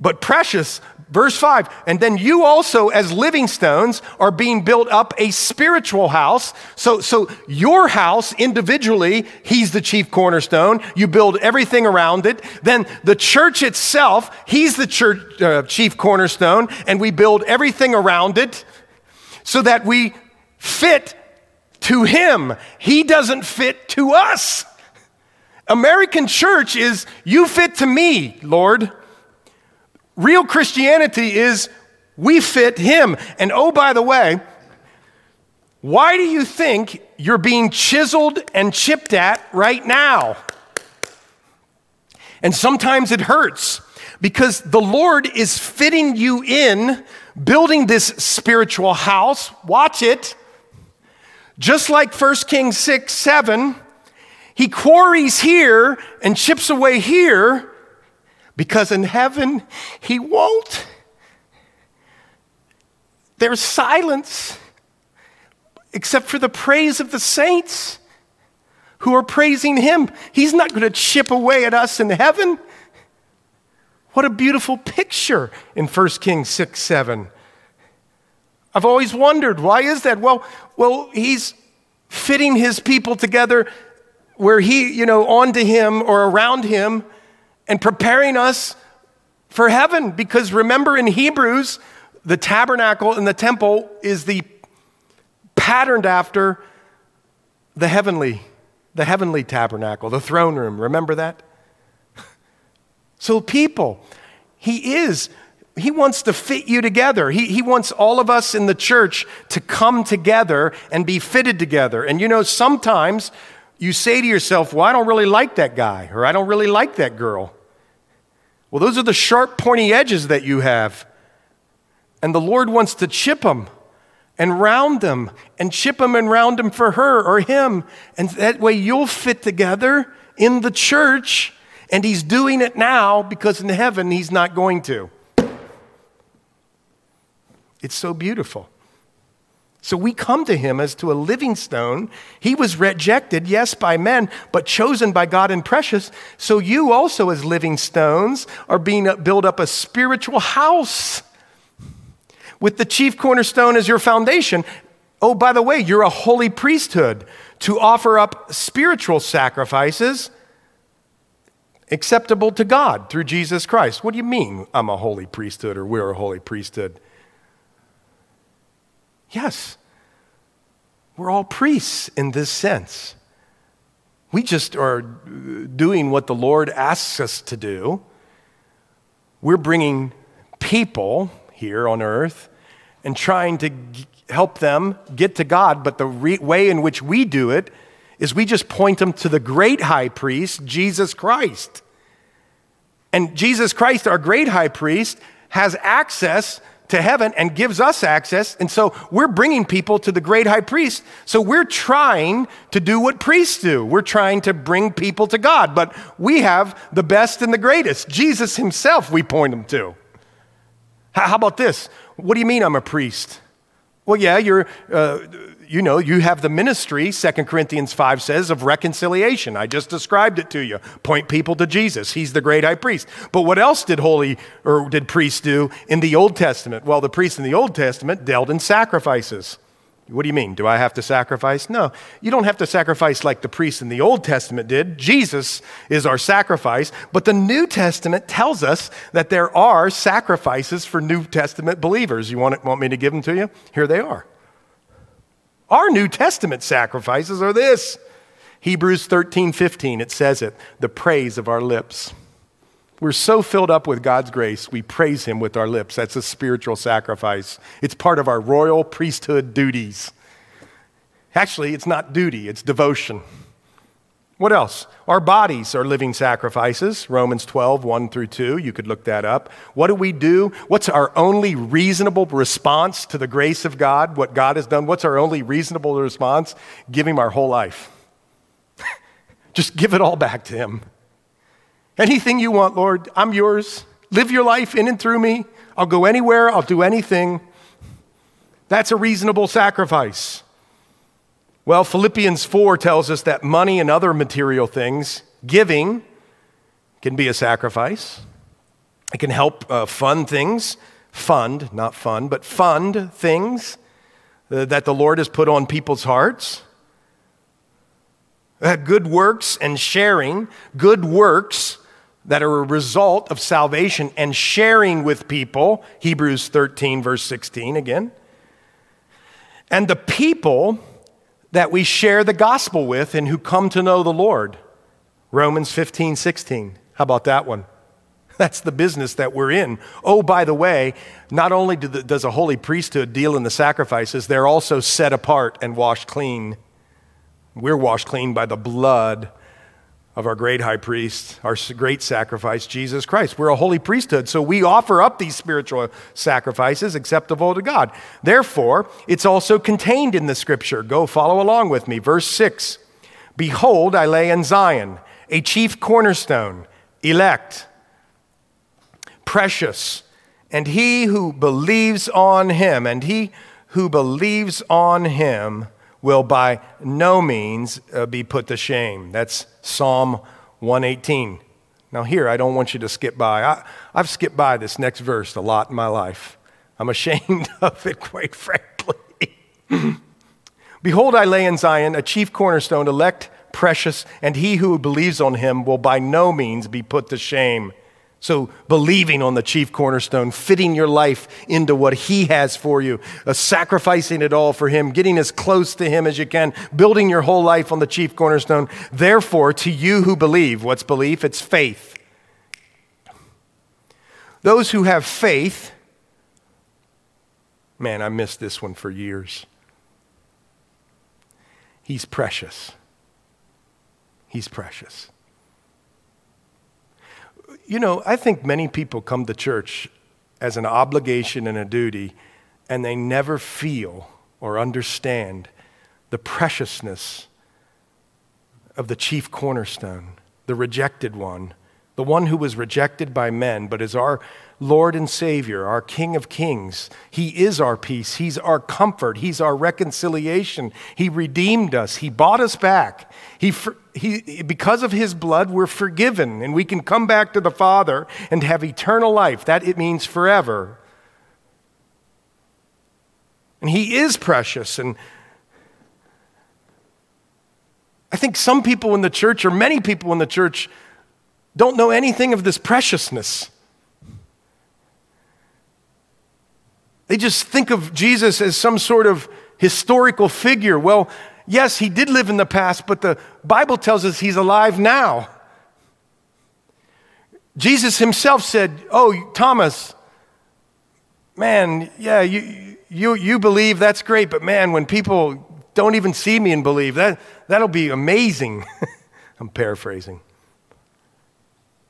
But precious, verse five, and then you also as living stones are being built up a spiritual house. So, so your house individually, he's the chief cornerstone. You build everything around it. Then the church itself, he's the church, uh, chief cornerstone, and we build everything around it so that we fit to him. He doesn't fit to us. American church is, you fit to me, Lord. Real Christianity is we fit him. And oh, by the way, why do you think you're being chiseled and chipped at right now? And sometimes it hurts because the Lord is fitting you in, building this spiritual house. Watch it. Just like First Kings six, seven, he quarries here and chips away here, because in heaven, he won't. There's silence, except for the praise of the saints who are praising him. He's not going to chip away at us in heaven. What a beautiful picture in First Kings six, seven. I've always wondered, why is that? Well, well, he's fitting his people together where he, you know, onto him or around him and preparing us for heaven. Because remember in Hebrews, the tabernacle and the temple is the patterned after the heavenly, the heavenly tabernacle, the throne room. Remember that? So people, he is, he wants to fit you together. He, he wants all of us in the church to come together and be fitted together. And you know, sometimes you say to yourself, well, I don't really like that guy, or I don't really like that girl. Well, those are the sharp, pointy edges that you have. And the Lord wants to chip them and round them and chip them and round them for her or him. And that way you'll fit together in the church. And he's doing it now because in heaven he's not going to. It's so beautiful. So we come to him as to a living stone. He was rejected, yes, by men, but chosen by God and precious. So you also as living stones are being built up a spiritual house with the chief cornerstone as your foundation. Oh, by the way, you're a holy priesthood to offer up spiritual sacrifices acceptable to God through Jesus Christ. What do you mean I'm a holy priesthood or we're a holy priesthood? Yes, we're all priests in this sense. We just are doing what the Lord asks us to do. We're bringing people here on earth and trying to g- help them get to God, but the re- way in which we do it is we just point them to the great high priest, Jesus Christ. And Jesus Christ, our great high priest, has access to heaven and gives us access. And so we're bringing people to the great high priest. So we're trying to do what priests do. We're trying to bring people to God, but we have the best and the greatest. Jesus himself, we point them to. How about this? What do you mean I'm a priest? Well, yeah, you're, uh, you know, you have the ministry, Second Corinthians five says, of reconciliation. I just described it to you. Point people to Jesus. He's the great high priest. But what else did holy or did priests do in the Old Testament? Well, the priests in the Old Testament dealt in sacrifices. What do you mean? Do I have to sacrifice? No, you don't have to sacrifice like the priests in the Old Testament did. Jesus is our sacrifice. But the New Testament tells us that there are sacrifices for New Testament believers. You want, it, want me to give them to you? Here they are. Our New Testament sacrifices are this. Hebrews thirteen fifteen, it says it, the praise of our lips. We're so filled up with God's grace, we praise him with our lips. That's a spiritual sacrifice. It's part of our royal priesthood duties. Actually, it's not duty, it's devotion. What else? Our bodies are living sacrifices. Romans twelve, one through two. You could look that up. What do we do? What's our only reasonable response to the grace of God? What God has done? What's our only reasonable response? Give him our whole life. Just give it all back to him. Anything you want, Lord, I'm yours. Live your life in and through me. I'll go anywhere. I'll do anything. That's a reasonable sacrifice. Well, Philippians four tells us that money and other material things, giving, can be a sacrifice. It can help uh, fund things, fund, not fun, but fund things uh, that the Lord has put on people's hearts. Uh, good works and sharing, good works that are a result of salvation and sharing with people, Hebrews thirteen, verse sixteen again. And the people that we share the gospel with and who come to know the Lord. Romans fifteen, sixteen. How about that one? That's the business that we're in. Oh, by the way, not only do the, does a holy priesthood deal in the sacrifices, they're also set apart and washed clean. We're washed clean by the blood of our great high priest, our great sacrifice, Jesus Christ. We're a holy priesthood, so we offer up these spiritual sacrifices acceptable to God. Therefore, it's also contained in the scripture. Go follow along with me. Verse six, behold, I lay in Zion, a chief cornerstone, elect, precious, and he who believes on him, and he who believes on him will by no means uh, be put to shame. That's Psalm one eighteen. Now here, I don't want you to skip by. I, I've skipped by this next verse a lot in my life. I'm ashamed of it, quite frankly. Behold, I lay in Zion a chief cornerstone, elect, precious, and he who believes on him will by no means be put to shame. So believing on the chief cornerstone, fitting your life into what he has for you, uh, sacrificing it all for him, getting as close to him as you can, building your whole life on the chief cornerstone. Therefore, to you who believe, what's belief? It's faith. Those who have faith, man, I missed this one for years. He's precious. He's precious. You know, I think many people come to church as an obligation and a duty, and they never feel or understand the preciousness of the chief cornerstone, the rejected one, the one who was rejected by men, but is our Lord and Savior, our King of Kings. He is our peace. He's our comfort. He's our reconciliation. He redeemed us. He bought us back. He, he, because of his blood, we're forgiven, and we can come back to the Father and have eternal life. That it means forever. And he is precious. And I think some people in the church, or many people in the church, don't know anything of this preciousness. They just think of Jesus as some sort of historical figure. Well, yes, he did live in the past, but the Bible tells us he's alive now. Jesus himself said, oh, Thomas, man, yeah, you you you believe, that's great, but man, when people don't even see me and believe, that, that'll be amazing. I'm paraphrasing.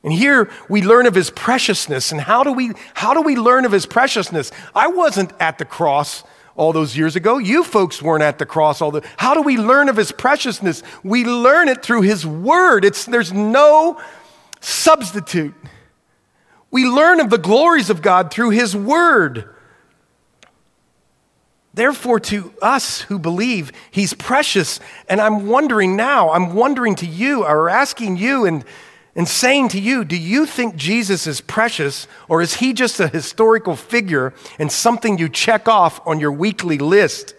And here we learn of his preciousness. And how do we how do we learn of his preciousness? I wasn't at the cross all those years ago. You folks weren't at the cross all the. How do we learn of his preciousness? We learn it through his word. It's there's no substitute. We learn of the glories of God through his word. Therefore, to us who believe, he's precious. And I'm wondering now, I'm wondering to you, or asking you, and And saying to you, do you think Jesus is precious, or is he just a historical figure and something you check off on your weekly list?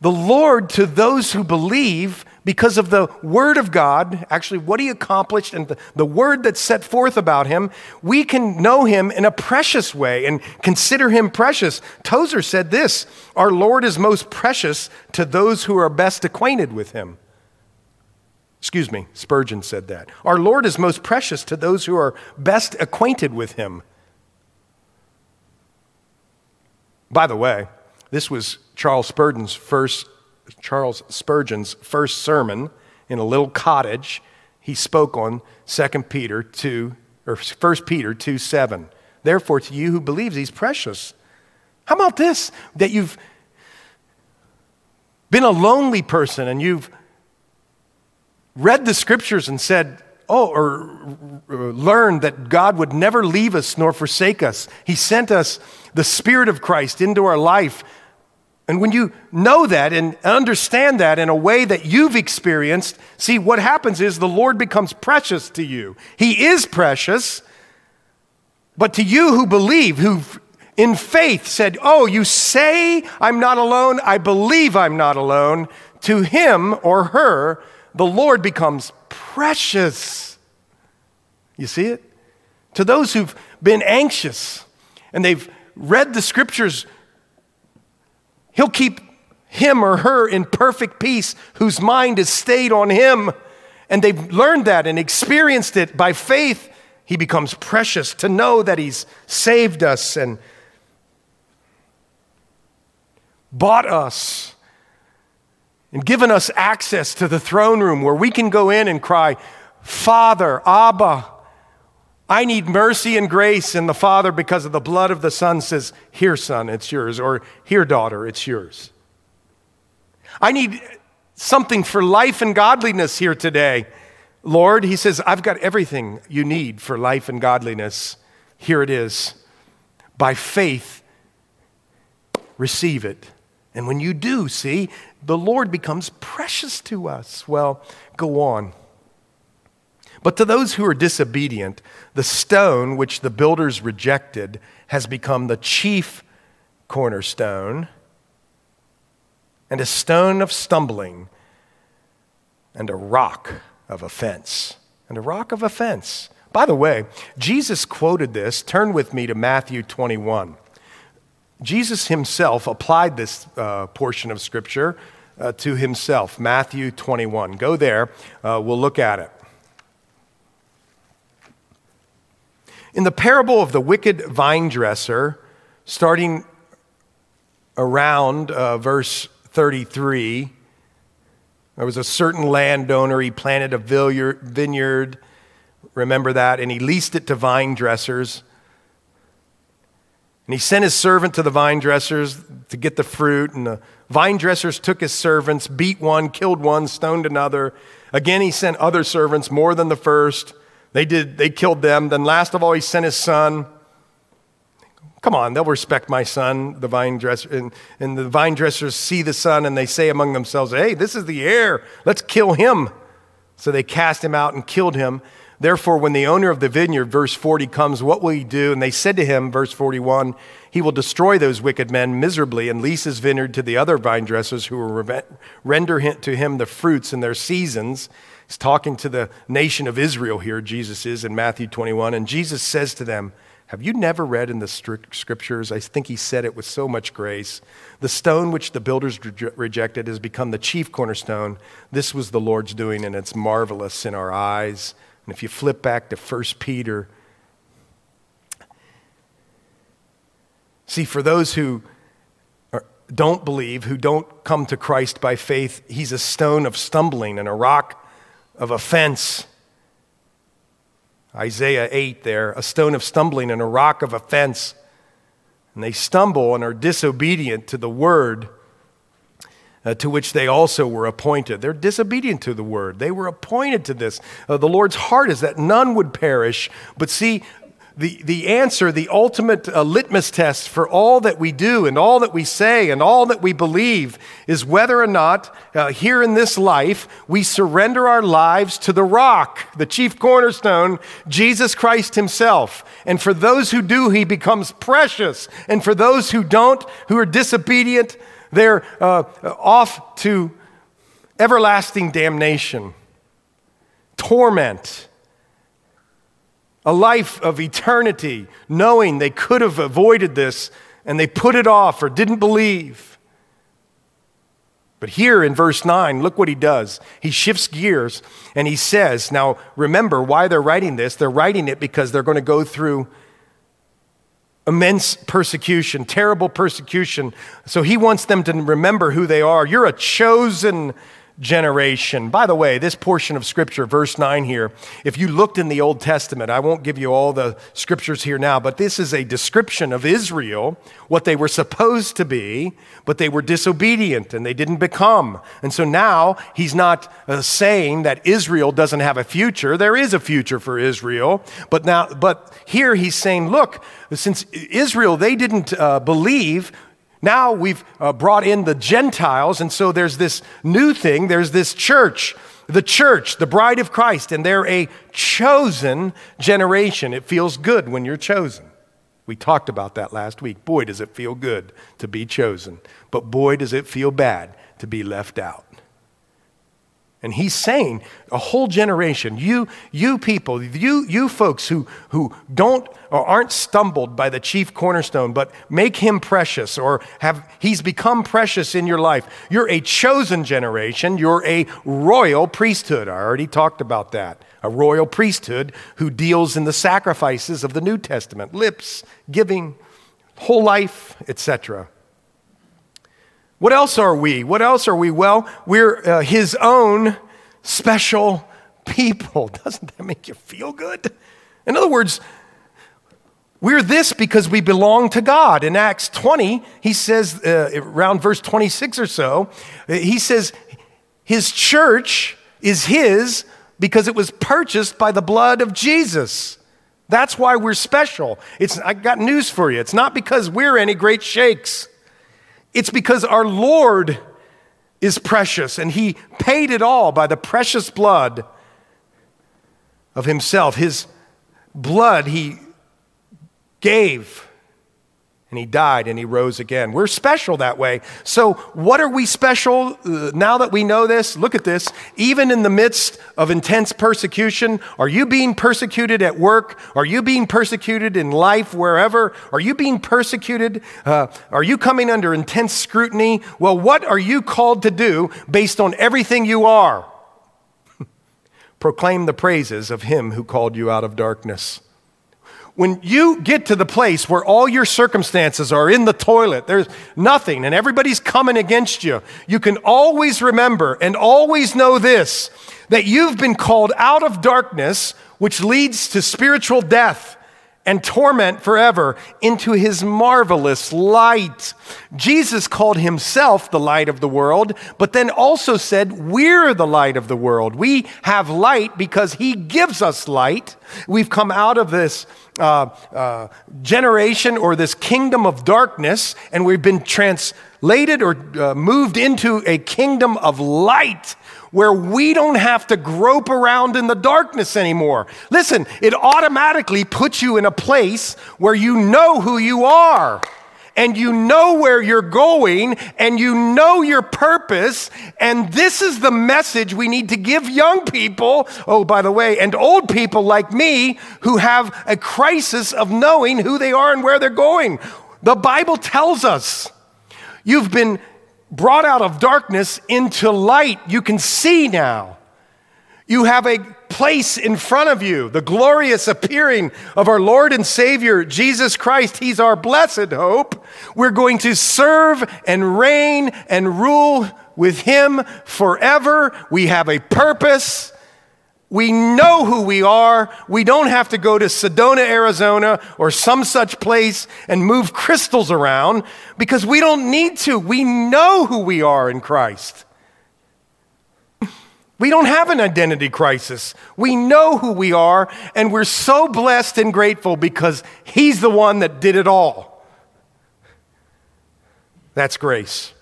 The Lord, to those who believe, because of the word of God, actually what he accomplished and the, the word that's set forth about him, we can know him in a precious way and consider him precious. Tozer said this, our Lord is most precious to those who are best acquainted with him. Excuse me, Spurgeon said that. Our Lord is most precious to those who are best acquainted with him. By the way, this was Charles Spurgeon's first, Charles Spurgeon's first sermon in a little cottage. He spoke on Second Peter two, or First Peter two seven. Therefore, to you who believes, he's precious. How about this? That you've been a lonely person and you've read the scriptures and said, oh, or, or learned that God would never leave us nor forsake us. He sent us the Spirit of Christ into our life. And when you know that and understand that in a way that you've experienced, see, what happens is the Lord becomes precious to you. He is precious, but to you who believe, who've in faith said, oh, you say I'm not alone, I believe I'm not alone, to him or her, the Lord becomes precious. You see it? To those who've been anxious and they've read the scriptures, he'll keep him or her in perfect peace whose mind is stayed on him. And they've learned that and experienced it by faith. He becomes precious to know that he's saved us and bought us and given us access to the throne room where we can go in and cry, Father, Abba, I need mercy and grace. And the Father, because of the blood of the Son, says, here, son, it's yours. Or here, daughter, it's yours. I need something for life and godliness here today. Lord, he says, I've got everything you need for life and godliness. Here it is. By faith, receive it. And when you do, see, the Lord becomes precious to us. Well, go on. But to those who are disobedient, the stone which the builders rejected has become the chief cornerstone, and a stone of stumbling, and a rock of offense. And a rock of offense. By the way, Jesus quoted this. Turn with me to Matthew twenty-one. Jesus himself applied this uh, portion of Scripture uh, to himself. Matthew twenty-one. Go there. Uh, we'll look at it. In the parable of the wicked vine dresser, starting around uh, verse thirty-three, there was a certain landowner. He planted a vineyard, remember that, and he leased it to vine dressers. And he sent his servant to the vine dressers to get the fruit, and the vine dressers took his servants, beat one, killed one, stoned another. Again, he sent other servants, more than the first. They did. They killed them. Then last of all, he sent his son. Come on, they'll respect my son, the vine dresser. And, and the vine dressers see the son, and they say among themselves, hey, this is the heir. Let's kill him. So they cast him out and killed him. Therefore, when the owner of the vineyard, verse forty, comes, what will he do? And they said to him, verse forty-one, he will destroy those wicked men miserably and lease his vineyard to the other vine dressers who will re- render to him the fruits in their seasons. He's talking to the nation of Israel here, Jesus is, in Matthew twenty-one. And Jesus says to them, have you never read in the Scriptures, I think he said it with so much grace, the stone which the builders re- rejected has become the chief cornerstone. This was the Lord's doing, and it's marvelous in our eyes. And if you flip back to First Peter, see, for those who are, don't believe, who don't come to Christ by faith, he's a stone of stumbling and a rock of offense. Isaiah eight there, a stone of stumbling and a rock of offense. And they stumble and are disobedient to the word uh, to which they also were appointed. They're disobedient to the word. They were appointed to this. Uh, the Lord's heart is that none would perish. But see, the, the answer, the ultimate uh, litmus test for all that we do and all that we say and all that we believe is whether or not uh, here in this life we surrender our lives to the rock, the chief cornerstone, Jesus Christ himself. And for those who do, he becomes precious. And for those who don't, who are disobedient, they're uh, off to everlasting damnation, torment, a life of eternity, knowing they could have avoided this, and they put it off or didn't believe. But here in verse nine, look what he does. He shifts gears, and he says, now remember why they're writing this. They're writing it because they're going to go through immense persecution, terrible persecution. So he wants them to remember who they are. You're a chosen generation. By the way, this portion of Scripture, verse nine here, if you looked in the Old Testament, I won't give you all the Scriptures here now, but this is a description of Israel, what they were supposed to be, but they were disobedient and they didn't become. And so now he's not uh, saying that Israel doesn't have a future. There is a future for Israel, but now, but here he's saying, look, since Israel, they didn't uh, believe, now we've uh, brought in the Gentiles, and so there's this new thing. There's this church, the church, the bride of Christ, and they're a chosen generation. It feels good when you're chosen. We talked about that last week. Boy, does it feel good to be chosen, but boy, does it feel bad to be left out. And he's saying a whole generation, you you people, you you folks who who don't or aren't stumbled by the chief cornerstone, but make him precious or have he's become precious in your life. You're a chosen generation. You're a royal priesthood. I already talked about that. A royal priesthood who deals in the sacrifices of the New Testament, lips, giving, whole life, et cetera. What else are we? What else are we? Well, we're uh, his own special people. Doesn't that make you feel good? In other words, we're this because we belong to God. In Acts twenty, he says, uh, around verse twenty-six or so, he says, his church is his because it was purchased by the blood of Jesus. That's why we're special. It's, I got news for you. It's not because we're any great shakes. It's because our Lord is precious, and he paid it all by the precious blood of himself. His blood he gave and he died and he rose again. We're special that way. So what are we special uh, now that we know this? Look at this. Even in the midst of intense persecution, are you being persecuted at work? Are you being persecuted in life, wherever? Are you being persecuted? Uh, are you coming under intense scrutiny? Well, what are you called to do based on everything you are? Proclaim the praises of him who called you out of darkness. When you get to the place where all your circumstances are in the toilet, there's nothing, and everybody's coming against you, you can always remember and always know this, that you've been called out of darkness, which leads to spiritual death and torment forever, into his marvelous light. Jesus called himself the light of the world, but then also said, we're the light of the world. We have light because he gives us light. We've come out of this uh, uh, generation or this kingdom of darkness, and we've been translated or uh, moved into a kingdom of light, where we don't have to grope around in the darkness anymore. Listen, it automatically puts you in a place where you know who you are, and you know where you're going, and you know your purpose, and this is the message we need to give young people, oh, by the way, and old people like me who have a crisis of knowing who they are and where they're going. The Bible tells us you've been brought out of darkness into light. You can see now. You have a place in front of you, the glorious appearing of our Lord and Savior, Jesus Christ. He's our blessed hope. We're going to serve and reign and rule with him forever. We have a purpose. We know who we are. We don't have to go to Sedona, Arizona, or some such place and move crystals around, because we don't need to. We know who we are in Christ. We don't have an identity crisis. We know who we are, and we're so blessed and grateful because he's the one that did it all. That's grace.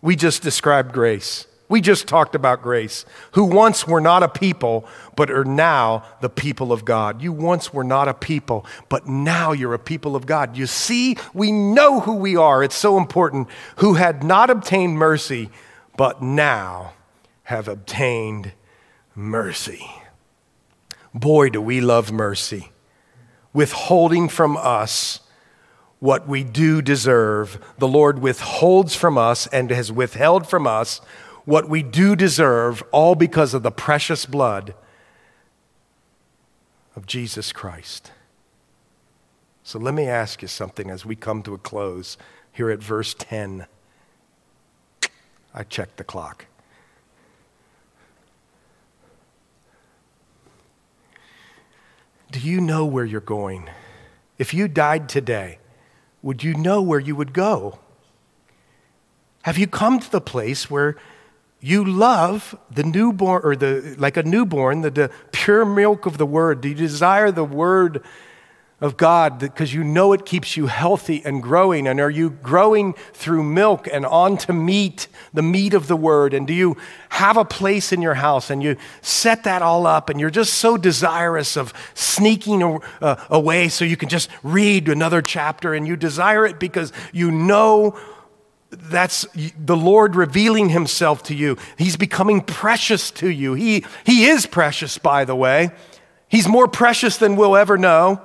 We just described grace. We just talked about grace, who once were not a people, but are now the people of God. You once were not a people, but now you're a people of God. You see, we know who we are. It's so important. Who had not obtained mercy, but now have obtained mercy. Boy, do we love mercy. Withholding from us what we do deserve. The Lord withholds from us and has withheld from us what we do deserve, all because of the precious blood of Jesus Christ. So let me ask you something as we come to a close here at verse ten. I checked the clock. Do you know where you're going? If you died today, would you know where you would go? Have you come to the place where you love the newborn, or the like a newborn, the, the pure milk of the word? Do you desire the word of God because you know it keeps you healthy and growing? And are you growing through milk and on to meat, the meat of the word? And do you have a place in your house and you set that all up and you're just so desirous of sneaking uh, away so you can just read another chapter, and you desire it because you know that's the Lord revealing himself to you. He's becoming precious to you. He, he is precious, by the way. He's more precious than we'll ever know.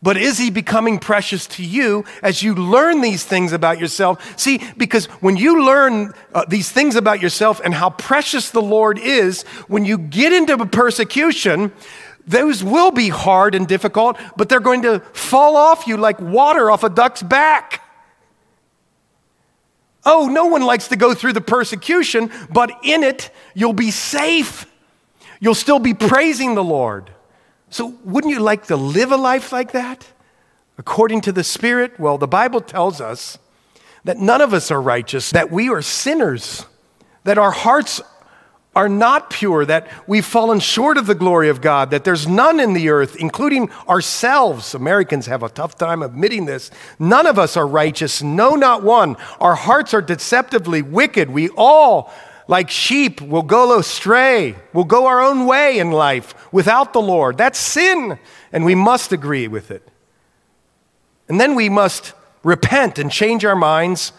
But is he becoming precious to you as you learn these things about yourself? See, because when you learn uh, these things about yourself and how precious the Lord is, when you get into persecution, those will be hard and difficult, but they're going to fall off you like water off a duck's back. Oh, no one likes to go through the persecution, but in it, you'll be safe. You'll still be praising the Lord. So wouldn't you like to live a life like that? According to the Spirit? Well, the Bible tells us that none of us are righteous, that we are sinners, that our hearts are not pure, that we've fallen short of the glory of God, that there's none in the earth, including ourselves. Americans have a tough time admitting this. None of us are righteous, no, not one. Our hearts are deceptively wicked. We all, like sheep, will go astray, will go our own way in life without the Lord. That's sin, and we must agree with it. And then we must repent and change our minds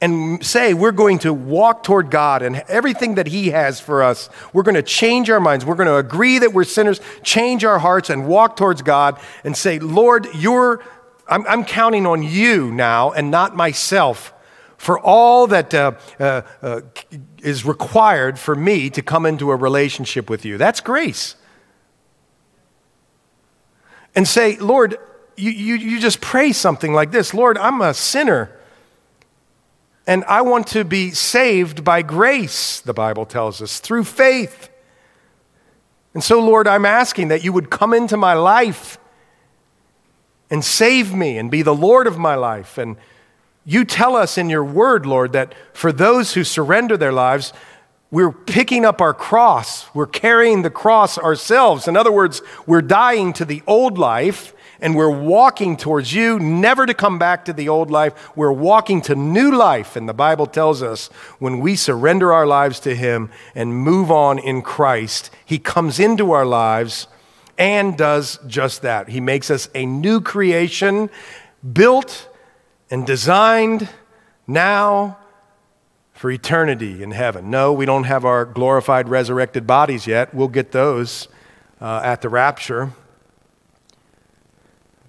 and say we're going to walk toward God and everything that he has for us. We're going to change our minds. We're going to agree that we're sinners, change our hearts and walk towards God and say, Lord, you're, I'm, I'm counting on you now and not myself for all that uh, uh, uh, is required for me to come into a relationship with you. That's grace. And say, Lord, you, you, you just pray something like this. Lord, I'm a sinner. And I want to be saved by grace, the Bible tells us, through faith. And so, Lord, I'm asking that you would come into my life and save me and be the Lord of my life. And you tell us in your word, Lord, that for those who surrender their lives, we're picking up our cross. We're carrying the cross ourselves. In other words, we're dying to the old life and we're walking towards you, never to come back to the old life. We're walking to new life. And the Bible tells us when we surrender our lives to him and move on in Christ, he comes into our lives and does just that. He makes us a new creation, built and designed now for eternity in heaven. No, we don't have our glorified, resurrected bodies yet. We'll get those uh, at the rapture.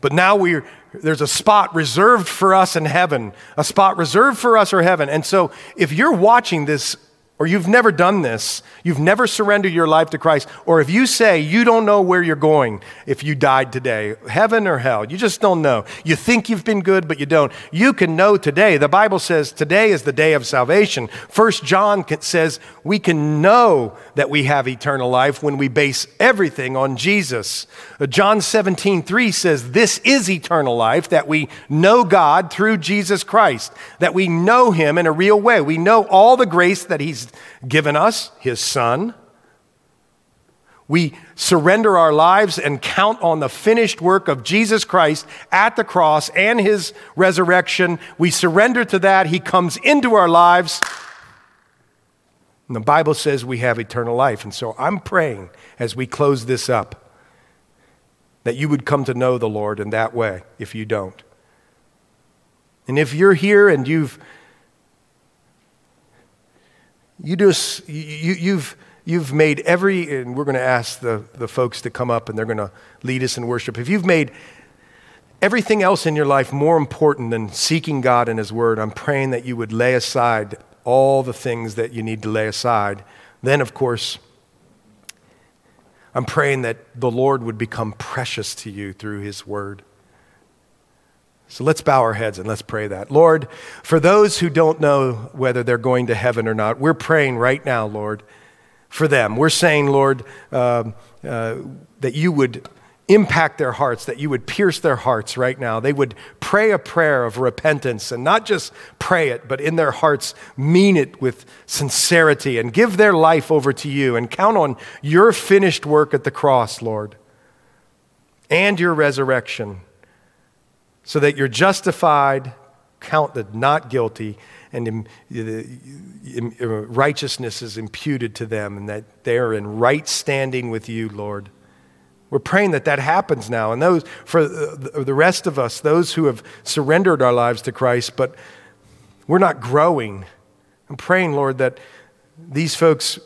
But now we're, there's a spot reserved for us in heaven, a spot reserved for us or heaven. And so if you're watching this or you've never done this, you've never surrendered your life to Christ, or if you say you don't know where you're going if you died today, heaven or hell, you just don't know. You think you've been good, but you don't. You can know today. The Bible says today is the day of salvation. First John says we can know that we have eternal life when we base everything on Jesus. John seventeen three says this is eternal life, that we know God through Jesus Christ, that we know him in a real way. We know all the grace that he's given us, his son. We surrender our lives and count on the finished work of Jesus Christ at the cross and his resurrection. We surrender to that. He comes into our lives. And the Bible says we have eternal life. And so I'm praying as we close this up that you would come to know the Lord in that way if you don't. And if you're here and you've You just, you, you've, you've made every, and we're going to ask the, the folks to come up and they're going to lead us in worship. If you've made everything else in your life more important than seeking God and his word, I'm praying that you would lay aside all the things that you need to lay aside. Then, of course, I'm praying that the Lord would become precious to you through his word. So let's bow our heads and let's pray that. Lord, for those who don't know whether they're going to heaven or not, we're praying right now, Lord, for them. We're saying, Lord, uh, uh, that you would impact their hearts, that you would pierce their hearts right now. They would pray a prayer of repentance and not just pray it, but in their hearts mean it with sincerity and give their life over to you and count on your finished work at the cross, Lord, and your resurrection, so that you're justified, counted not guilty, and righteousness is imputed to them, and that they're in right standing with you, Lord. We're praying that that happens now. And those, for the rest of us, those who have surrendered our lives to Christ, but we're not growing, I'm praying, Lord, that these folks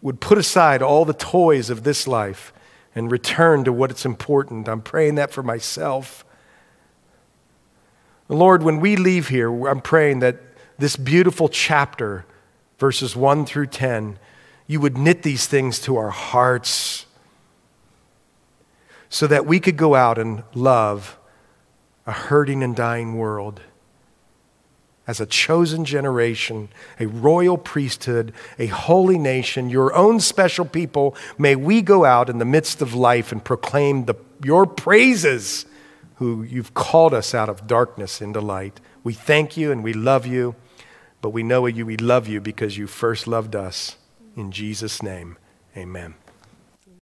would put aside all the toys of this life and return to what's important. I'm praying that for myself. Lord, when we leave here, I'm praying that this beautiful chapter, verses one through ten, you would knit these things to our hearts so that we could go out and love a hurting and dying world as a chosen generation, a royal priesthood, a holy nation, your own special people. May we go out in the midst of life and proclaim the, your praises, who you've called us out of darkness into light. We thank you and we love you, but we know you, we love you because you first loved us. In Jesus' name, amen.